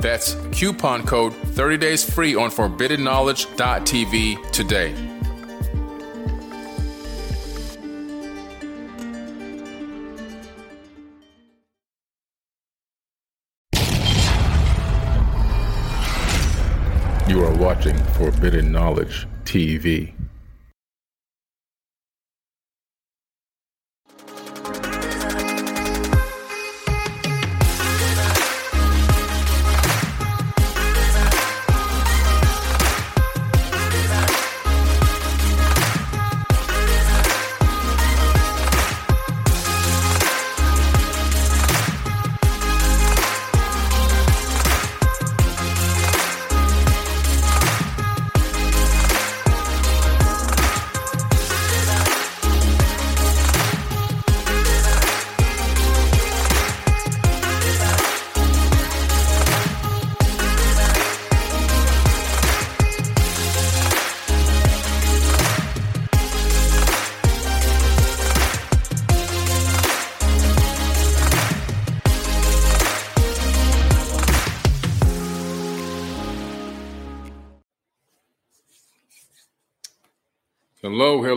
That's coupon code 30 days free on ForbiddenKnowledge.tv today. You are watching Forbidden Knowledge TV.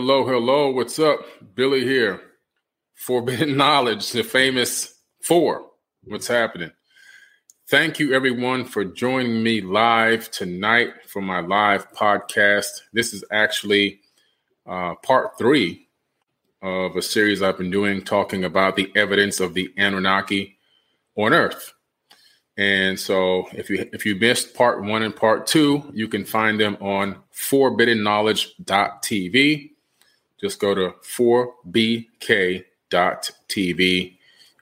Hello. What's up? Billy here. Forbidden Knowledge, the famous four. What's happening? Thank you, everyone, for joining me live tonight for my live podcast. This is actually part 3 of a series I've been doing talking about the evidence of the Anunnaki on Earth. And so if you missed part 1 and part 2, you can find them on ForbiddenKnowledge.tv. Just go to 4bk.tv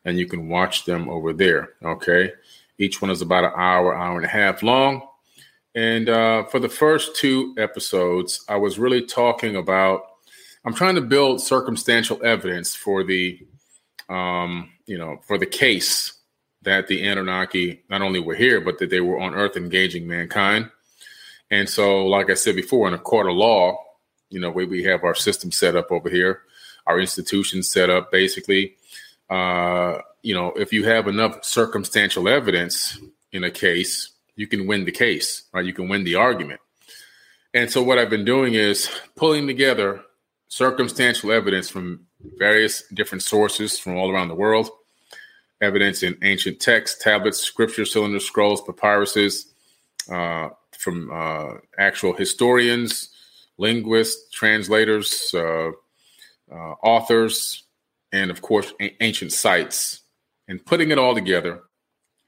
and you can watch them over there. Okay. Each one is about an hour, hour and a half long. And for the first 2 episodes, I was really talking about, I'm trying to build circumstantial evidence for the case that the Anunnaki not only were here, but that they were on Earth engaging mankind. And so, like I said before, in a court of law, we have our system set up over here, our institutions set up, basically. If you have enough circumstantial evidence in a case, you can win the case, right? You can win the argument. And so what I've been doing is pulling together circumstantial evidence from various different sources from all around the world. Evidence in ancient texts, tablets, scriptures, cylinders, scrolls, papyruses, from actual historians, linguists, translators, authors, and of course, ancient sites, and putting it all together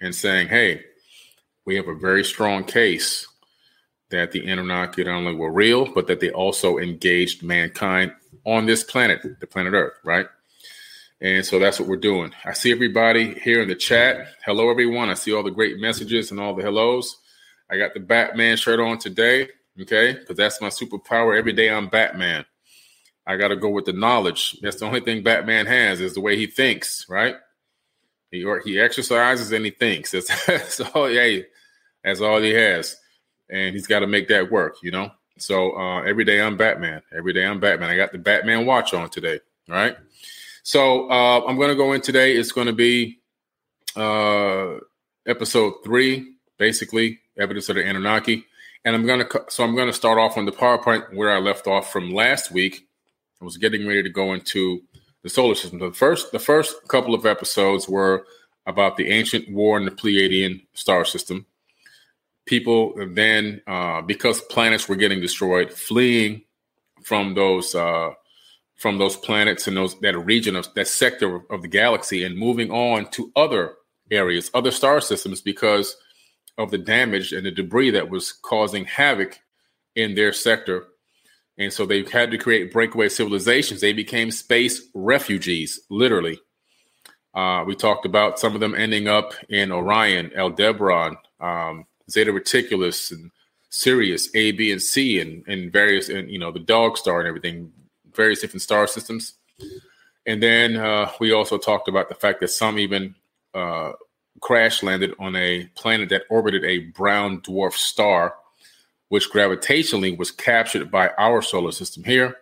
and saying, hey, we have a very strong case that the Anunnaki not only were real, but that they also engaged mankind on this planet, the planet Earth, right? And so that's what we're doing. I see everybody here in the chat. Hello, everyone. I see all the great messages and all the hellos. I got the Batman shirt on today, okay, because that's my superpower. Every day I'm Batman. I got to go with the knowledge. That's the only thing Batman has is the way he thinks, right? He exercises and he thinks. That's all he has. And he's got to make that work, So every day I'm Batman. I got the Batman watch on today, all right? So I'm going to go in today. It's going to be episode 3, basically evidence of the Anunnaki, and I'm going to start off on the PowerPoint where I left off from last week. I was getting ready to go into the solar system. The first couple of episodes were about the ancient war in the Pleiadian star system. People then, because planets were getting destroyed, fleeing from those planets and that sector of the galaxy and moving on to other areas, other star systems, because of the damage and the debris that was causing havoc in their sector. And so they've had to create breakaway civilizations. They became space refugees, literally. We talked about some of them ending up in Orion, Aldebaran, Zeta Reticulus, and Sirius, A, B, and C, and various, and you know, the Dog Star and everything, various different star systems. And then we also talked about the fact that some even crash landed on a planet that orbited a brown dwarf star, which gravitationally was captured by our solar system here.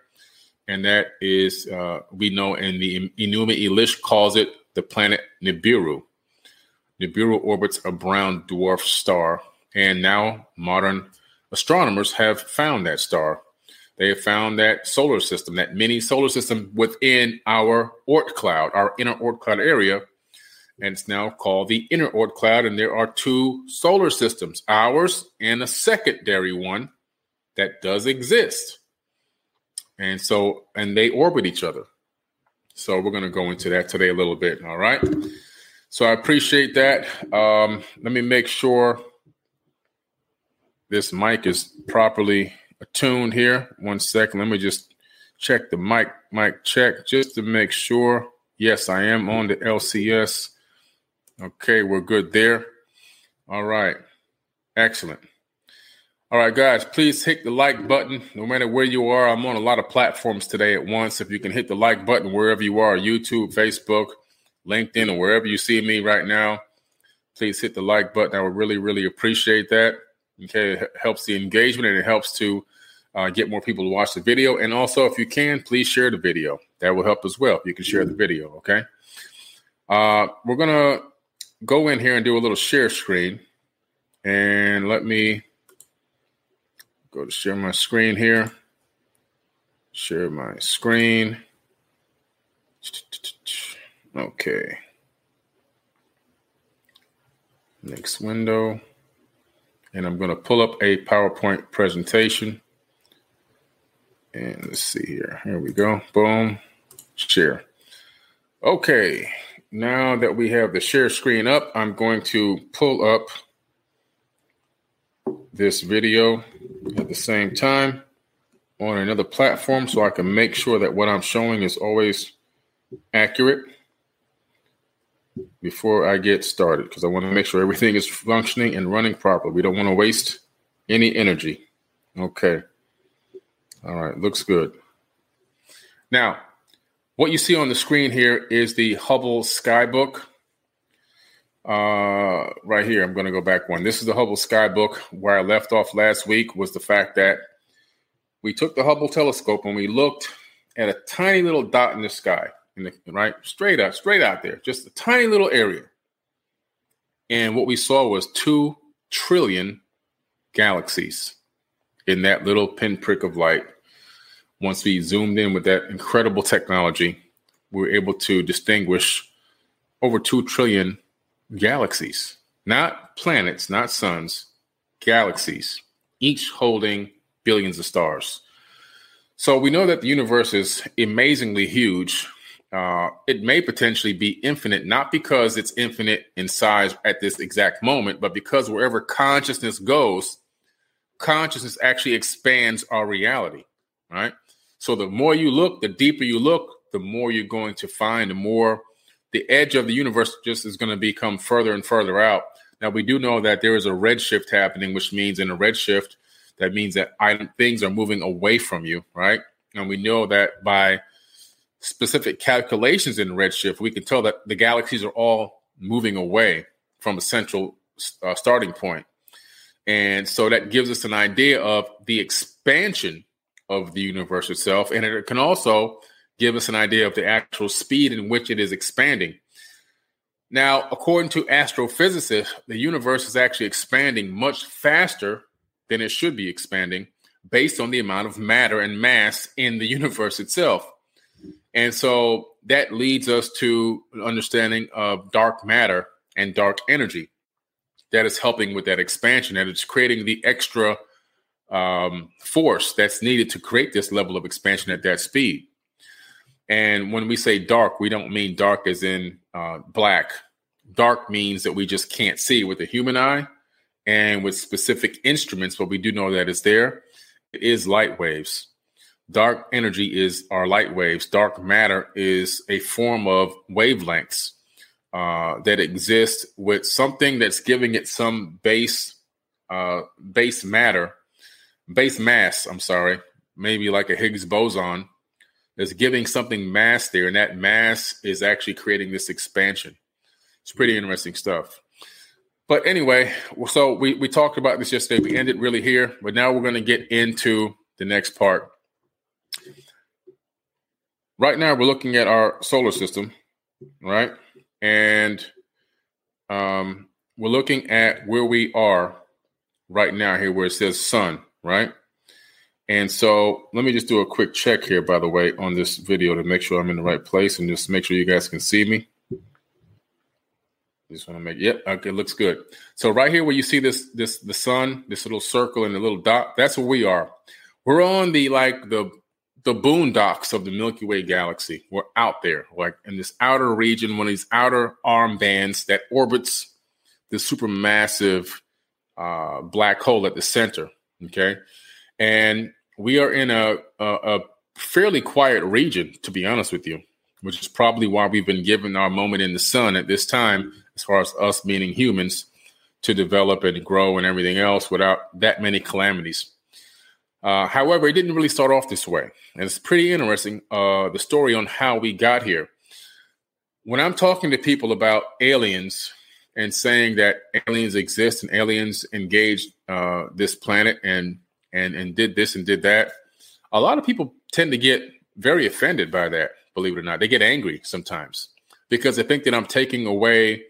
And that is, we know, and the Enuma Elish calls it the planet Nibiru. Nibiru orbits a brown dwarf star. And now modern astronomers have found that star. They have found that solar system, that mini solar system within our Oort cloud, our inner Oort cloud area. And it's now called the inner Oort cloud. And there are two solar systems, ours and a secondary one that does exist. And so, and they orbit each other. So we're going to go into that today a little bit. All right. So I appreciate that. Let me make sure this mic is properly attuned here. 1 second. Let me just check the mic. Mic check just to make sure. Yes, I am on the LCS. Okay, we're good there. All right. Excellent. All right, guys, please hit the like button no matter where you are. I'm on a lot of platforms today at once. If you can hit the like button wherever you are, YouTube, Facebook, LinkedIn, or wherever you see me right now, please hit the like button. I would really, really appreciate that. Okay, it helps the engagement and it helps to get more people to watch the video. And also, if you can, please share the video. That will help as well if you can share the video, okay? We're going to go in here and do a little share screen. And let me go to share my screen here. Share my screen. Okay. Next window. And I'm going to pull up a PowerPoint presentation. And let's see here. Here we go. Boom. Share. Okay. Now that we have the share screen up, I'm going to pull up this video at the same time on another platform so I can make sure that what I'm showing is always accurate before I get started, because I want to make sure everything is functioning and running properly. We don't want to waste any energy. Okay. All right, looks good. Now, what you see on the screen here is the Hubble Skybook. Right here, I'm going to go back one. This is the Hubble Skybook. Where I left off last week was the fact that we took the Hubble telescope and we looked at a tiny little dot in the sky, right? Straight out there, just a tiny little area. And what we saw was 2 trillion galaxies in that little pinprick of light. Once we zoomed in with that incredible technology, we were able to distinguish over 2 trillion galaxies, not planets, not suns, galaxies, each holding billions of stars. So we know that the universe is amazingly huge. It may potentially be infinite, not because it's infinite in size at this exact moment, but because wherever consciousness goes, consciousness actually expands our reality, right? So the more you look, the deeper you look, the more you're going to find, the more the edge of the universe just is going to become further and further out. Now, we do know that there is a redshift happening, which means in a redshift, that means that things are moving away from you, right? And we know that by specific calculations in redshift, we can tell that the galaxies are all moving away from a central starting point. And so that gives us an idea of the expansion of the universe itself. And it can also give us an idea of the actual speed in which it is expanding. Now, according to astrophysicists, the universe is actually expanding much faster than it should be expanding based on the amount of matter and mass in the universe itself. And so that leads us to an understanding of dark matter and dark energy. That is helping with that expansion, and it's creating the extra force that's needed to create this level of expansion at that speed. And when we say dark, we don't mean dark as in black. Dark means that we just can't see with the human eye. and with specific instruments, but we do know that it's there. It is light waves. Dark energy are light waves. Dark matter is a form of wavelengths that exist with something that's giving it some base mass. I'm sorry, maybe like a Higgs boson that's giving something mass there, and that mass is actually creating this expansion. It's pretty interesting stuff. But anyway, so we talked about this yesterday. We ended really here, but now we're going to get into the next part. Right now, we're looking at our solar system, right? And we're looking at where we are right now here where it says sun, right? And so let me just do a quick check here, by the way, on this video to make sure I'm in the right place and just make sure you guys can see me. Just want to make okay, looks good. So right here where you see this the sun, this little circle and the little dot, that's where we are. We're on the boondocks of the Milky Way galaxy. We're out there, like in this outer region, one of these outer armbands that orbits the supermassive black hole at the center. Okay, and we are in a fairly quiet region, to be honest with you, which is probably why we've been given our moment in the sun at this time, as far as us meaning humans, to develop and grow and everything else without that many calamities. However, it didn't really start off this way. And it's pretty interesting, the story on how we got here. When I'm talking to people about aliens and saying that aliens exist and aliens engaged this planet and did this and did that, a lot of people tend to get very offended by that. Believe it or not, they get angry sometimes because they think that I'm taking away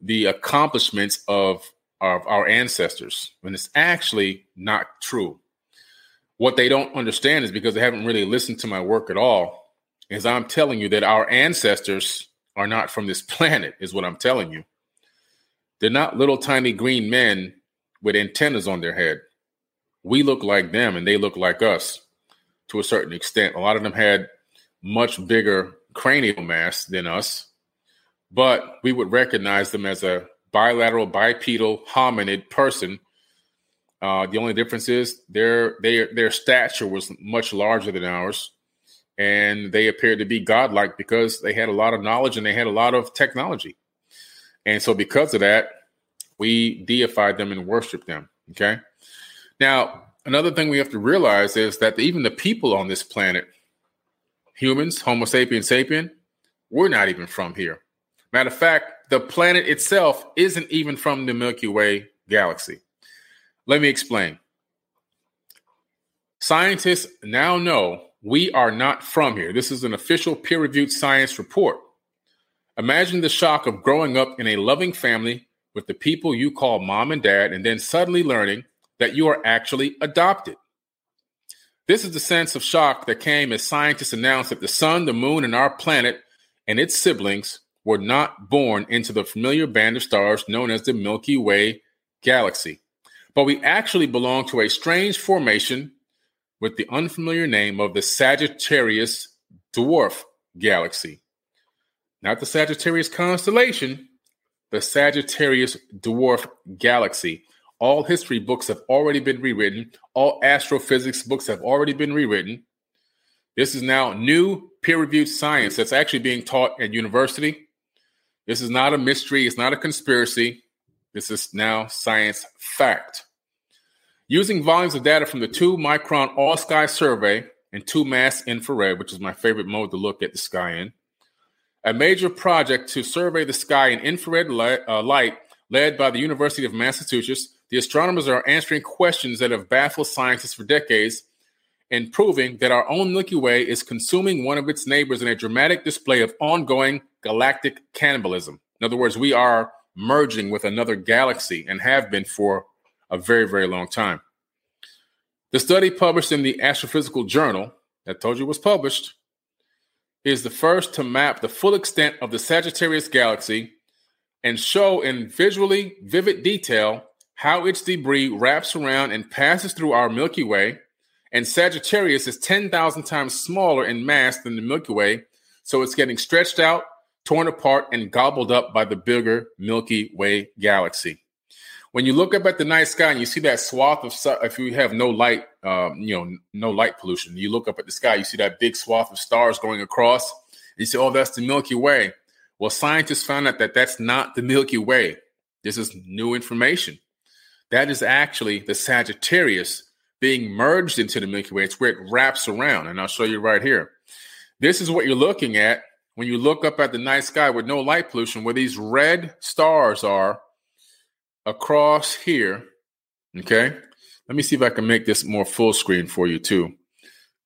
the accomplishments of our ancestors. And it's actually not true. What they don't understand is because they haven't really listened to my work at all, is I'm telling you that our ancestors are not from this planet, is what I'm telling you. They're not little tiny green men with antennas on their head. We look like them and they look like us to a certain extent. A lot of them had much bigger cranial mass than us, but we would recognize them as a bilateral, bipedal, hominid person. The only difference is their stature was much larger than ours, and they appeared to be godlike because they had a lot of knowledge and they had a lot of technology. And so because of that, we deified them and worshiped them, okay? Now, another thing we have to realize is that even the people on this planet, humans, Homo sapiens sapien, we're not even from here. Matter of fact, the planet itself isn't even from the Milky Way galaxy. Let me explain. Scientists now know we are not from here. This is an official peer-reviewed science report. Imagine the shock of growing up in a loving family with the people you call mom and dad, and then suddenly learning that you are actually adopted. This is the sense of shock that came as scientists announced that the sun, the moon, and our planet and its siblings were not born into the familiar band of stars known as the Milky Way galaxy. But we actually belong to a strange formation with the unfamiliar name of the Sagittarius Dwarf Galaxy. Not the Sagittarius constellation, the Sagittarius Dwarf Galaxy. All history books have already been rewritten. All astrophysics books have already been rewritten. This is now new peer-reviewed science that's actually being taught at university. This is not a mystery. It's not a conspiracy. This is now science fact. Using volumes of data from the 2-micron all-sky survey and 2-MASS infrared, which is my favorite mode to look at the sky in, a major project to survey the sky in infrared light led by the University of Massachusetts, the astronomers are answering questions that have baffled scientists for decades and proving that our own Milky Way is consuming one of its neighbors in a dramatic display of ongoing galactic cannibalism. In other words, we are merging with another galaxy and have been for a very, very long time. The study published in the Astrophysical Journal, that I told you was published, is the first to map the full extent of the Sagittarius Galaxy and show in visually vivid detail how its debris wraps around and passes through our Milky Way, and Sagittarius is 10,000 times smaller in mass than the Milky Way, so it's getting stretched out, torn apart, and gobbled up by the bigger Milky Way galaxy. when you look up at the night sky and you see that swath of, if you have no light, no light pollution, you look up at the sky, you see that big swath of stars going across, and you say, oh, that's the Milky Way. Well, scientists found out that that's not the Milky Way. This is new information. That is actually the Sagittarius being merged into the Milky Way. It's where it wraps around, and I'll show you right here. This is what you're looking at when you look up at the night sky with no light pollution, where these red stars are across here, okay? Let me see if I can make this more full screen for you, too.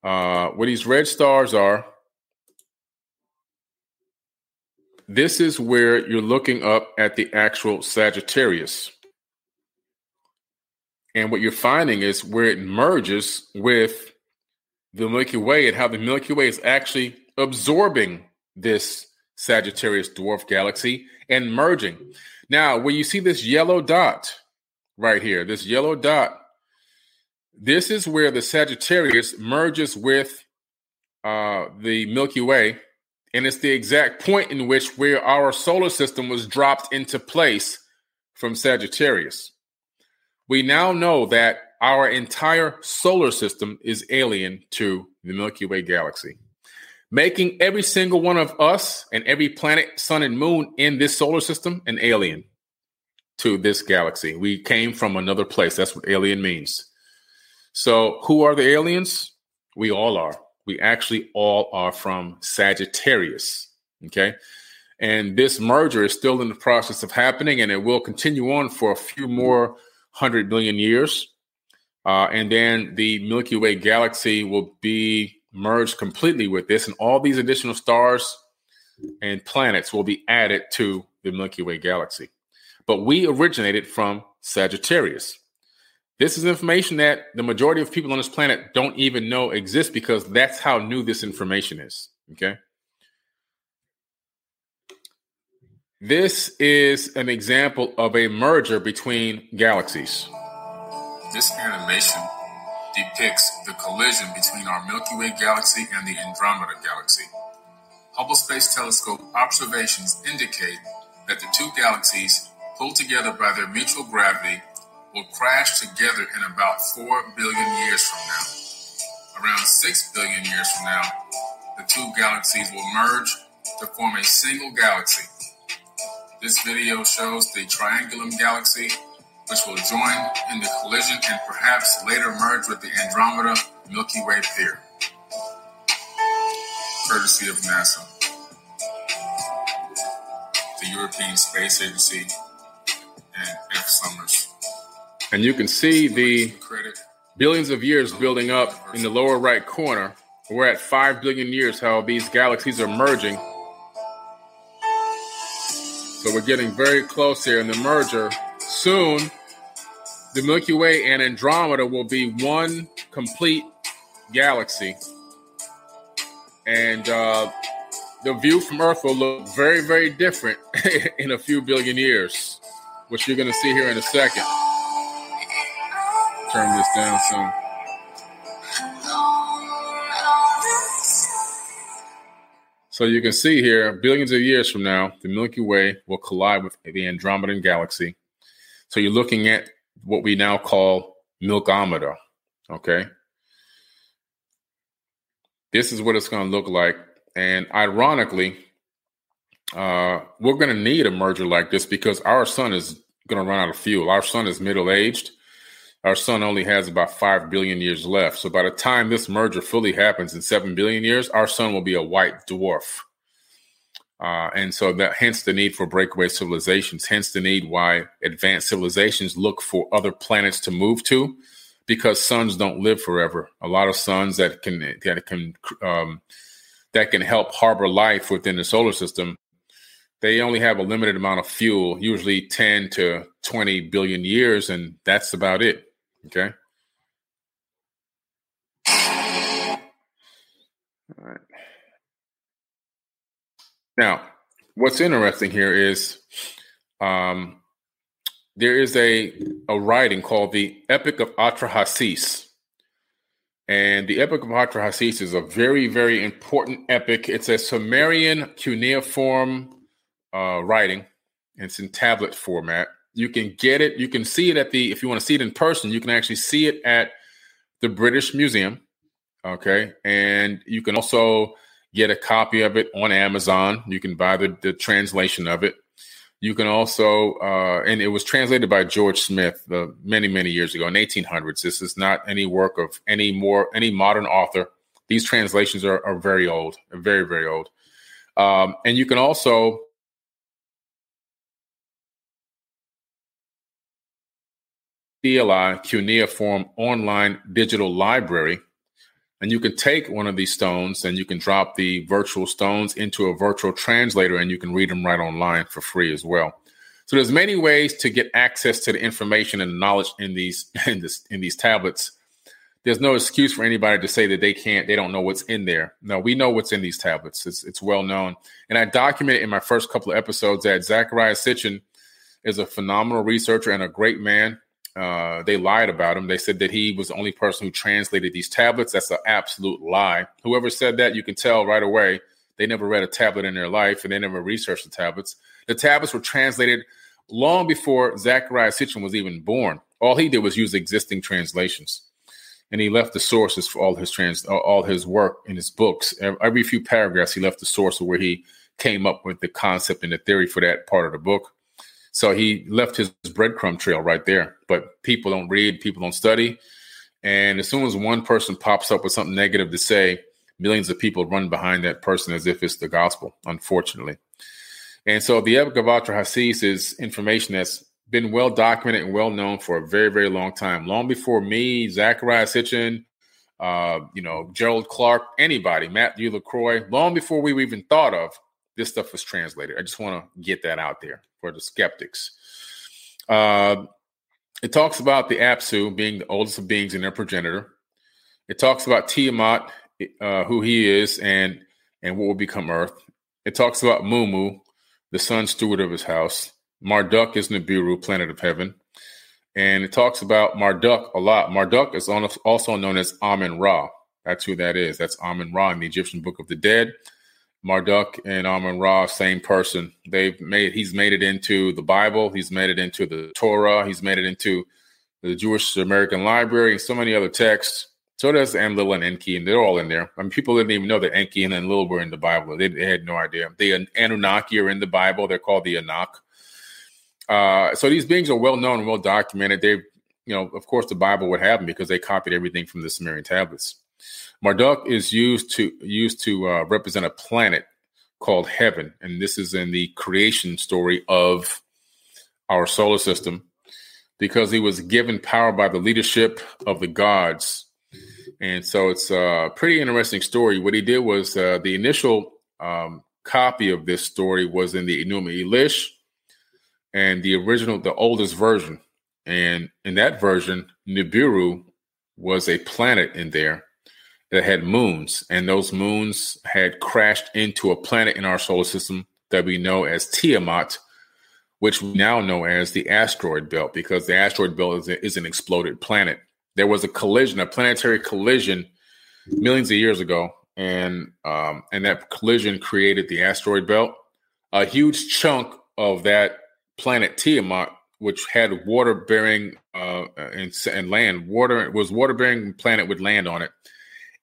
Where these red stars are, this is where you're looking up at the actual Sagittarius. And what you're finding is where it merges with the Milky Way, and how the Milky Way is actually absorbing this Sagittarius dwarf galaxy and merging. Now, when you see this yellow dot right here, this yellow dot, this is where the Sagittarius merges with the Milky Way. And it's the exact point in which where our solar system was dropped into place from Sagittarius. We now know that our entire solar system is alien to the Milky Way galaxy, making every single one of us and every planet, sun, and moon in this solar system an alien to this galaxy. We came from another place. That's what alien means. So who are the aliens? We all are. We actually all are from Sagittarius, okay? And this merger is still in the process of happening, and it will continue on for a few more 100 million years. And then the Milky Way galaxy will be merged completely with this, and all these additional stars and planets will be added to the Milky Way galaxy. But we originated from Sagittarius. This is information that the majority of people on this planet don't even know exists, because that's how new this information is, okay? This is an example of a merger between galaxies. This animation depicts the collision between our Milky Way galaxy and the Andromeda galaxy. Hubble Space Telescope observations indicate that the two galaxies, pulled together by their mutual gravity, will crash together in about 4 billion years from now. Around 6 billion years from now, the two galaxies will merge to form a single galaxy. This video shows the Triangulum galaxy, which will join in the collision and perhaps later merge with the Andromeda Milky Way pair. Courtesy of NASA, the European Space Agency, and F. Summers. And you can see the billions of years building up in the lower right corner. We're at 5 billion years, how these galaxies are merging. So we're getting very close here in the merger. Soon, the Milky Way and Andromeda will be one complete galaxy. And the view from Earth will look very, very different in a few billion years, which you're going to see here in a second. Turn this down soon. So you can see here, billions of years from now, the Milky Way will collide with the Andromedan galaxy. So you're looking at what we now call Milkometer, okay? This is what it's going to look like. And ironically, we're going to need a merger like this, because our sun is going to run out of fuel. Our sun is middle-aged. Our sun only has about 5 billion years left. So by the time this merger fully happens in 7 billion years, our sun will be a white dwarf. And so that, hence the need for breakaway civilizations, hence the need why advanced civilizations look for other planets to move to, because suns don't live forever. A lot of suns that can help harbor life within the solar system, they only have a limited amount of fuel, usually 10 to 20 billion years, and that's about it. Okay. All right. Now, what's interesting here is there is a writing called the Epic of Atrahasis. And the Epic of Atrahasis is a very, very important epic. It's a Sumerian cuneiform writing. It's in tablet format. You can get it. You can see it at the, if you want to see it in person, you can actually see it at the British Museum. Okay. And you can also get a copy of it on Amazon. You can buy the translation of it. You can also, and it was translated by George Smith many, many years ago in 1800s. This is not any work of any modern author. These translations are very old, very, very old. And you can also CLI cuneiform online digital library, and you can take one of these stones and you can drop the virtual stones into a virtual translator and you can read them right online for free as well. So there's many ways to get access to the information and the knowledge in these tablets. There's no excuse for anybody to say that they don't know what's in there. No, we know what's in these tablets. It's well known. And I documented in my first couple of episodes that Zachariah Sitchin is a phenomenal researcher and a great man. They lied about him. They said that he was the only person who translated these tablets. That's an absolute lie. Whoever said that, you can tell right away, they never read a tablet in their life and they never researched the tablets. The tablets were translated long before Zachariah Sitchin was even born. All he did was use existing translations. And he left the sources for all his work in his books. Every few paragraphs, he left the source of where he came up with the concept and the theory for that part of the book. So he left his breadcrumb trail right there. But people don't read, people don't study. And as soon as one person pops up with something negative to say, millions of people run behind that person as if it's the gospel, unfortunately. And so the Epic of Atrahasis is information that's been well documented and well known for a very, very long time. Long before me, Zachariah Sitchin, Gerald Clark, anybody, Matthew LaCroix, long before we even thought of, this stuff was translated. I just want to get that out there for the skeptics. It talks about the Apsu being the oldest of beings and their progenitor. It talks about Tiamat, who he is and what will become Earth. It talks about Mumu, the sun steward of his house. Marduk is Nibiru, planet of heaven. And it talks about Marduk a lot. Marduk is also known as Amun Ra. That's who that is. That's Amun Ra in the Egyptian Book of the Dead. Marduk and Amun Ra, same person. He's made it into the Bible. He's made it into the Torah. He's made it into the Jewish American Library and so many other texts. So does Enlil and Enki, and they're all in there. I mean, people didn't even know that Enki and Enlil were in the Bible. They had no idea. The Anunnaki are in the Bible. They're called the Anak. So these beings are well known, well documented. Of course, the Bible would have them because they copied everything from the Sumerian tablets. Marduk is used to represent a planet called heaven. And this is in the creation story of our solar system because he was given power by the leadership of the gods. And so it's a pretty interesting story. What he did was the initial copy of this story was in the Enuma Elish and the oldest version. And in that version, Nibiru was a planet in there that had moons, and those moons had crashed into a planet in our solar system that we know as Tiamat, which we now know as the asteroid belt, because the asteroid belt is an exploded planet. There was a collision, a planetary collision millions of years ago, and that collision created the asteroid belt. A huge chunk of that planet Tiamat, which had water-bearing and land. It was water-bearing planet with land on it.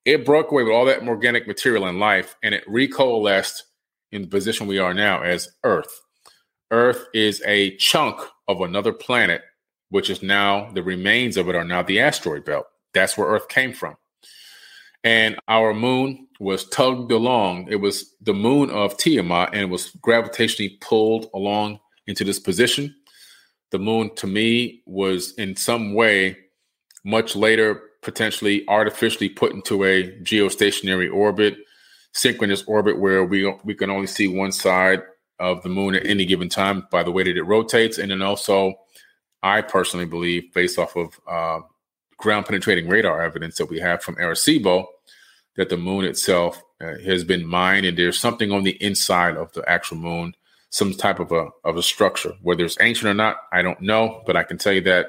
It broke away with all that organic material and life, and it recoalesced in the position we are now as Earth. Earth is a chunk of another planet, which is now the remains of it are now the asteroid belt. That's where Earth came from. And our moon was tugged along. It was the moon of Tiamat, and it was gravitationally pulled along into this position. The moon, to me, was in some way much later potentially artificially put into a geostationary orbit, synchronous orbit, where we can only see one side of the moon at any given time by the way that it rotates. And then also, I personally believe, based off of ground-penetrating radar evidence that we have from Arecibo, that the moon itself has been mined, and there's something on the inside of the actual moon, some type of a structure. Whether it's ancient or not, I don't know, but I can tell you that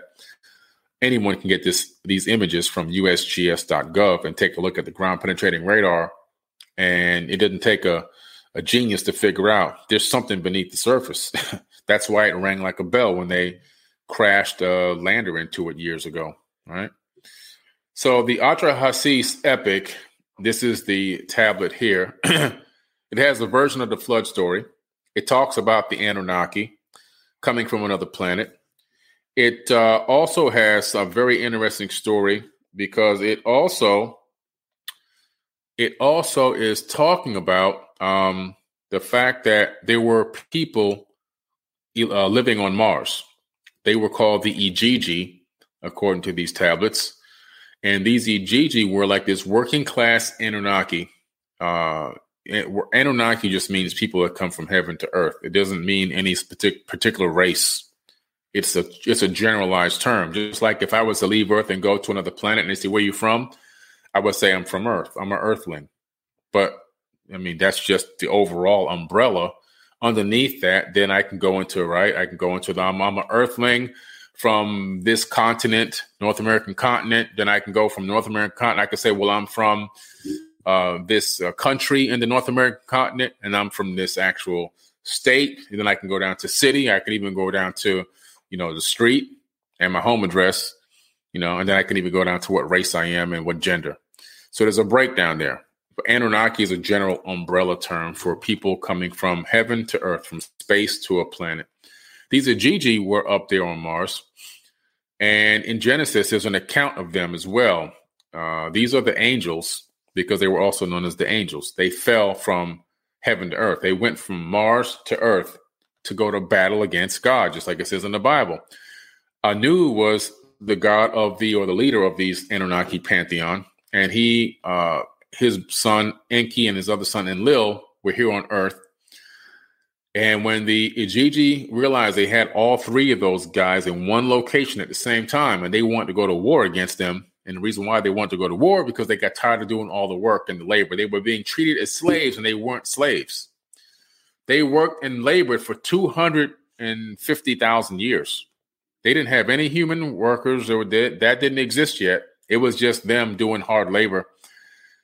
anyone can get these images from usgs.gov and take a look at the ground penetrating radar. And it didn't take a genius to figure out there's something beneath the surface. That's why it rang like a bell when they crashed a lander into it years ago, right? So the Atrahasis epic, this is the tablet here. It has a version of the flood story. It talks about the Anunnaki coming from another planet. It also has a very interesting story because it also is talking about the fact that there were people living on Mars. They were called the Ajiji, according to these tablets. And these Ajiji were like this working class Anunnaki. Anunnaki just means people that come from heaven to earth. It doesn't mean any particular race. It's a generalized term. Just like if I was to leave Earth and go to another planet and they say, where you from? I would say I'm from Earth. I'm an earthling. But I mean, that's just the overall umbrella. Underneath that, then I can go into, right? I can go into the, I'm an earthling from this continent, North American continent. Then I can go from North American continent. I can say, well, I'm from this country in the North American continent, and I'm from this actual state. And then I can go down to city. I can even go down to, you know, the street and my home address, you know, and then I can even go down to what race I am and what gender. So there's a breakdown there. But Anunnaki is a general umbrella term for people coming from heaven to earth, from space to a planet. These Ajiji were up there on Mars. And in Genesis, there's an account of them as well. These are the angels, because they were also known as the angels. They fell from heaven to earth. They went from Mars to earth to go to battle against God, just like it says in the Bible. Anu was the god of the leader of these Anunnaki pantheon. And he... his son Enki and his other son Enlil were here on Earth. And when the Ajiji realized they had all three of those guys in one location at the same time, and they wanted to go to war against them. And the reason why they wanted to go to war, because they got tired of doing all the work and the labor. They were being treated as slaves, and they weren't slaves. They worked and labored for 250,000 years. They didn't have any human workers. That didn't exist yet. It was just them doing hard labor.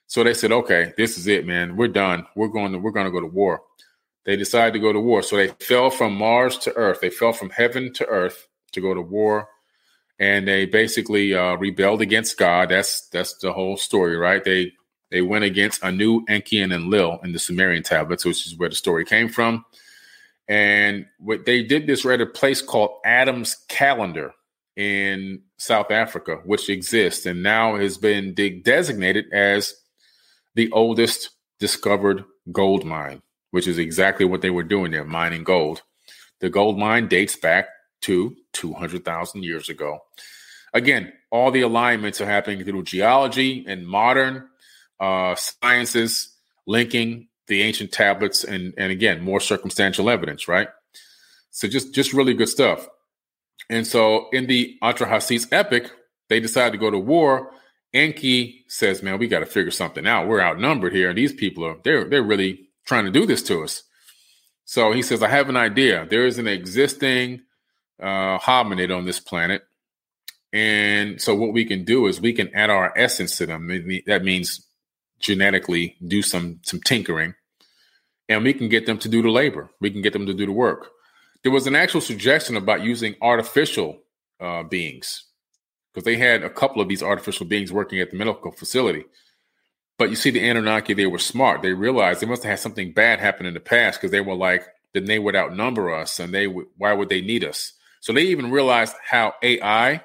So they said, okay, this is it, man. We're done. We're going to go to war. They decided to go to war. So they fell from Mars to Earth. They fell from heaven to Earth to go to war. And they basically rebelled against God. That's the whole story, right? They went against Anu, Enki, and Enlil in the Sumerian tablets, which is where the story came from. And what they did this right at a place called Adam's Calendar in South Africa, which exists and now has been designated as the oldest discovered gold mine, which is exactly what they were doing there, mining gold. The gold mine dates back to 200,000 years ago. Again, all the alignments are happening through geology and modern sciences, linking the ancient tablets and again, more circumstantial evidence, right? So just really good stuff. And so in the Atrahasis epic, they decided to go to war. Enki says, man, we got to figure something out. We're outnumbered here. And these people are, they're really trying to do this to us. So he says, I have an idea. There is an existing hominid on this planet. And so what we can do is we can add our essence to them. That means genetically do some tinkering. And we can get them to do the labor. We can get them to do the work. There was an actual suggestion about using artificial beings, because they had a couple of these artificial beings working at the medical facility. But you see, the Anunnaki, they were smart. They realized they must have had something bad happen in the past, because they were like, then they would outnumber us, and why would they need us? So they even realized how AI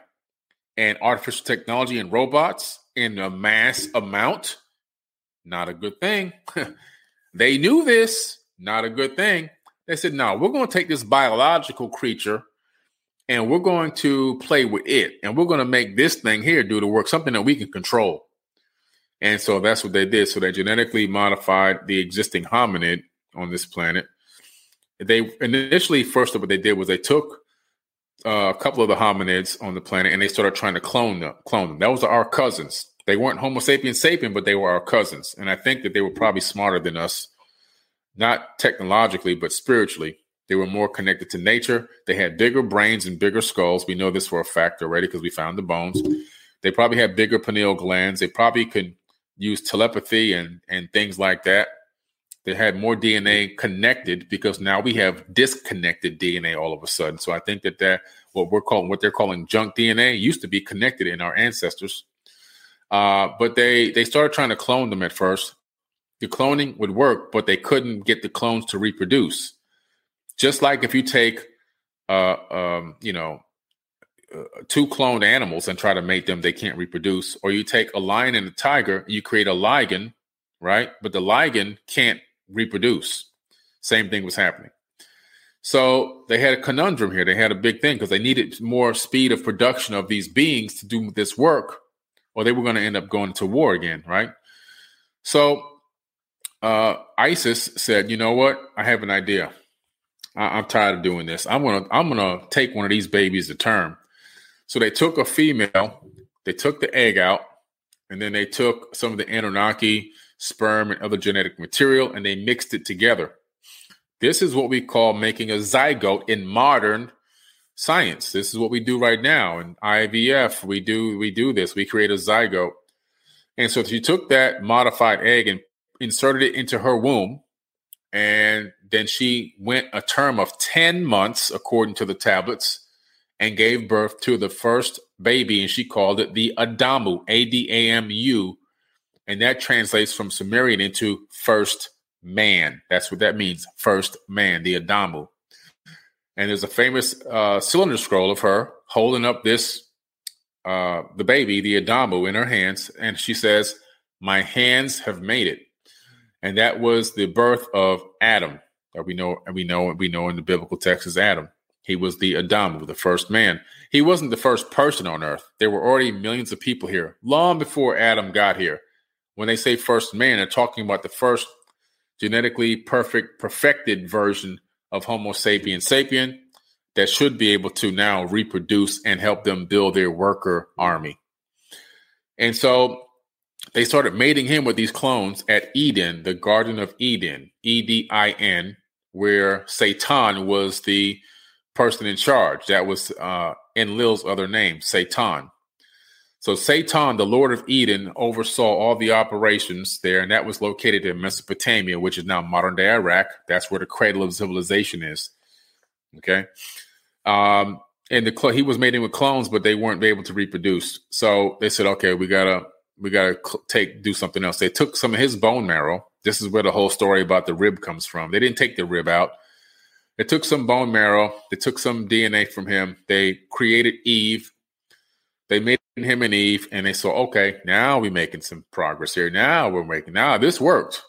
and artificial technology and robots in a mass amount, not a good thing. They knew this, not a good thing. They said, no, we're going to take this biological creature and we're going to play with it. And we're going to make this thing here do the work, something that we can control. And so that's what they did. So they genetically modified the existing hominid on this planet. They initially, first of all, what they did was they took a couple of the hominids on the planet and they started trying to clone them. That was our cousins. They weren't Homo sapiens sapien, but they were our cousins. And I think that they were probably smarter than us, not technologically, but spiritually. They were more connected to nature. They had bigger brains and bigger skulls. We know this for a fact already because we found the bones. They probably had bigger pineal glands. They probably could use telepathy and things like that. They had more DNA connected, because now we have disconnected DNA all of a sudden. So I think that what they're calling junk DNA used to be connected in our ancestors. But they started trying to clone them at first. The cloning would work, but they couldn't get the clones to reproduce. Just like if you take, two cloned animals and try to mate them, they can't reproduce. Or you take a lion and a tiger, you create a lion, right? But the lion can't reproduce. Same thing was happening. So they had a conundrum here. They had a big thing because they needed more speed of production of these beings to do this work, or they were going to end up going to war again, right? So ISIS said, you know what? I have an idea. I'm tired of doing this. I'm gonna take one of these babies to term. So they took a female, they took the egg out, and then they took some of the Anunnaki sperm and other genetic material, and they mixed it together. This is what we call making a zygote in modern science. This is what we do right now in IVF. We do this. We create a zygote. And so if you took that modified egg and inserted it into her womb, and then she went a term of 10 months, according to the tablets, and gave birth to the first baby, and she called it the Adamu, A-D-A-M-U, and that translates from Sumerian into first man. That's what that means, first man, the Adamu. And there's a famous cylinder scroll of her holding up this, the baby, the Adamu, in her hands, and she says, "My hands have made it." And that was the birth of Adam, that we know in the biblical text as Adam. He was the Adamu, the first man. He wasn't the first person on earth. There were already millions of people here long before Adam got here. When they say first man, they're talking about the first genetically perfected version of Homo sapiens sapien that should be able to now reproduce and help them build their worker army. And so they started mating him with these clones at Eden, the Garden of Eden, E-D-I-N, where Satan was the person in charge. That was Enlil's other name, Satan. So Satan, the Lord of Eden, oversaw all the operations there, and that was located in Mesopotamia, which is now modern-day Iraq. That's where the cradle of civilization is, okay? And he was mating with clones, but they weren't able to reproduce. So they said, okay, we gotta do something else. They took some of his bone marrow. This is where the whole story about the rib comes from. They didn't take the rib out. They took some bone marrow. They took some DNA from him. They created Eve. They made him and Eve, and they saw, okay, now we're making some progress here. Now this worked.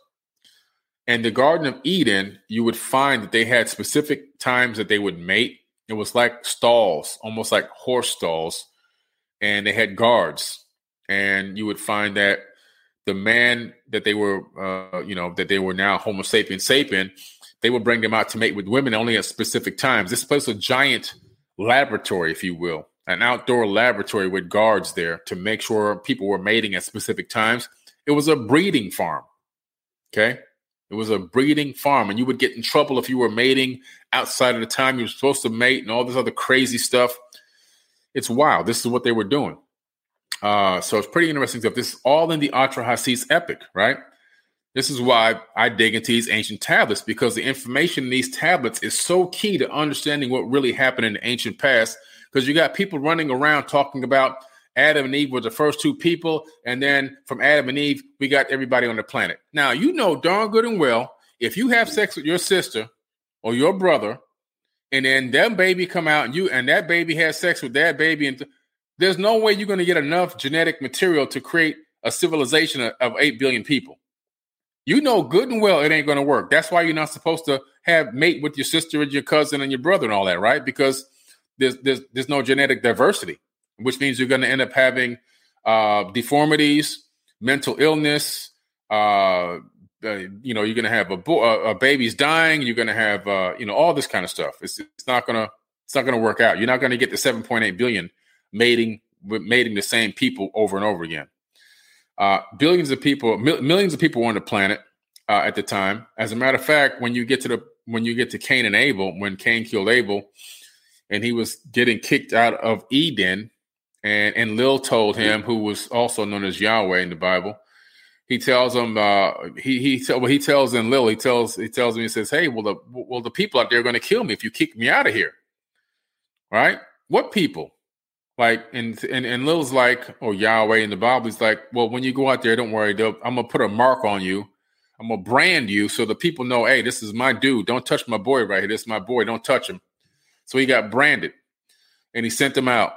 And the Garden of Eden, you would find that they had specific times that they would mate. It was like stalls, almost like horse stalls, and they had guards. And you would find that the man that they were, that they were now Homo sapiens sapien, they would bring them out to mate with women only at specific times. This place was a giant laboratory, if you will, an outdoor laboratory with guards there to make sure people were mating at specific times. It was a breeding farm, okay? It was a breeding farm, and you would get in trouble if you were mating outside of the time you were supposed to mate and all this other crazy stuff. It's wild. This is what they were doing. So it's pretty interesting stuff. This is all in the Atrahasis epic, right? This is why I dig into these ancient tablets, because the information in these tablets is so key to understanding what really happened in the ancient past, because you got people running around talking about Adam and Eve were the first two people, and then from Adam and Eve, we got everybody on the planet. Now, you know darn good and well, if you have sex with your sister or your brother, and then that baby come out, and that baby has sex with that baby, and there's no way you're going to get enough genetic material to create a civilization of 8 billion people. You know good and well it ain't going to work. That's why you're not supposed to have mate with your sister and your cousin and your brother and all that, right? Because there's no genetic diversity, which means you're going to end up having deformities, mental illness. You're going to have babies dying. You're going to have all this kind of stuff. It's not going to work out. You're not going to get the 7.8 billion. Mating the same people over and over again. Millions of people were on the planet at the time. As a matter of fact, when you get to Cain and Abel, when Cain killed Abel, and he was getting kicked out of Eden, and Enlil told him, who was also known as Yahweh in the Bible, he tells him he tells Enlil, he says, hey, well the people out there are going to kill me if you kick me out of here, right? What people? Like, and Lil's like, oh, Yahweh in the Bible. He's like, well, when you go out there, don't worry. I'm going to put a mark on you. I'm going to brand you so the people know, hey, this is my dude. Don't touch my boy right here. This is my boy. Don't touch him. So he got branded and he sent them out.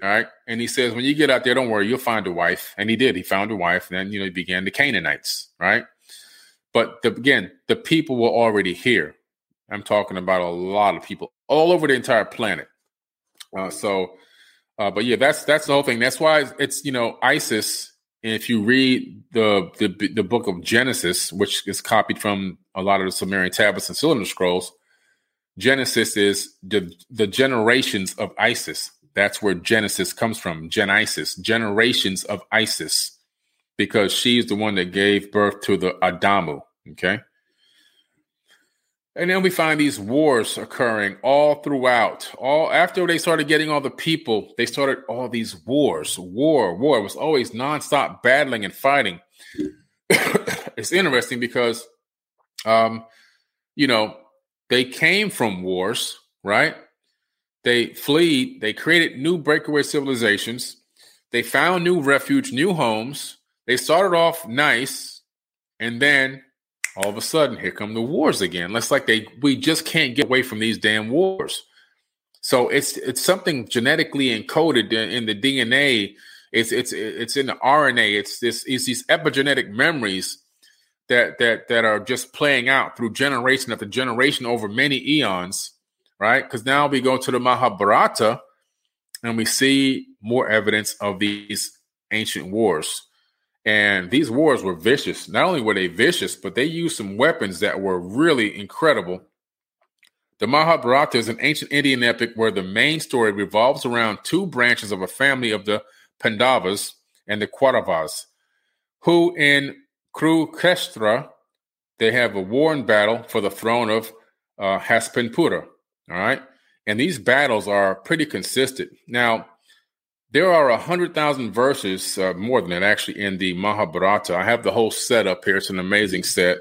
All right. And he says, when you get out there, don't worry, you'll find a wife. And he did. He found a wife. And then, you know, he began the Canaanites. Right. But again, the people were already here. I'm talking about a lot of people all over the entire planet. But yeah, that's the whole thing. That's why it's, you know, ISIS. And if you read the book of Genesis, which is copied from a lot of the Sumerian tablets and cylinder scrolls, Genesis is the generations of ISIS. That's where Genesis comes from. Gen-Isis, generations of Isis, because she's the one that gave birth to the Adamu. Okay. And then we find these wars occurring all throughout. All after they started getting all the people, they started all these wars. War. It was always nonstop battling and fighting. It's interesting because, you know, they came from wars, right? They fled. They created new breakaway civilizations. They found new refuge, new homes. They started off nice, and then all of a sudden, here come the wars again. It's like we just can't get away from these damn wars. So it's something genetically encoded in the DNA. It's in the RNA. It's these epigenetic memories that are just playing out through generation after generation over many eons, right? Because now we go to the Mahabharata and we see more evidence of these ancient wars. And these wars were vicious. Not only were they vicious, but they used some weapons that were really incredible. The Mahabharata is an ancient Indian epic where the main story revolves around two branches of a family of the Pandavas and the Kauravas, who in Kurukshetra, they have a war and battle for the throne of Hastinapura. All right. And these battles are pretty consistent. Now, there are 100,000 verses, more than that, actually, in the Mahabharata. I have the whole set up here. It's an amazing set.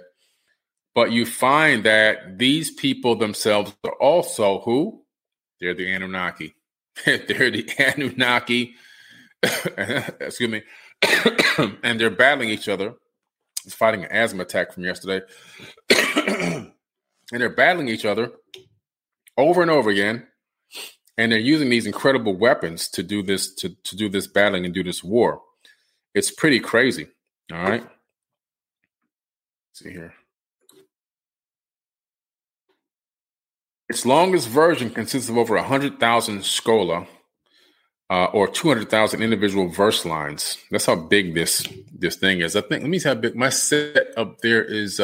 But you find that these people themselves are also who? They're the Anunnaki. They're the Anunnaki. Excuse me. And they're battling each other. It's fighting an asthma attack from yesterday. And they're battling each other over and over again. And they're using these incredible weapons to do this, to do this battling and do this war. It's pretty crazy. All right. Let's see here. Its longest version consists of over 100,000 schola, or 200,000 individual verse lines. That's how big this thing is. I think, let me see how big my set up there is.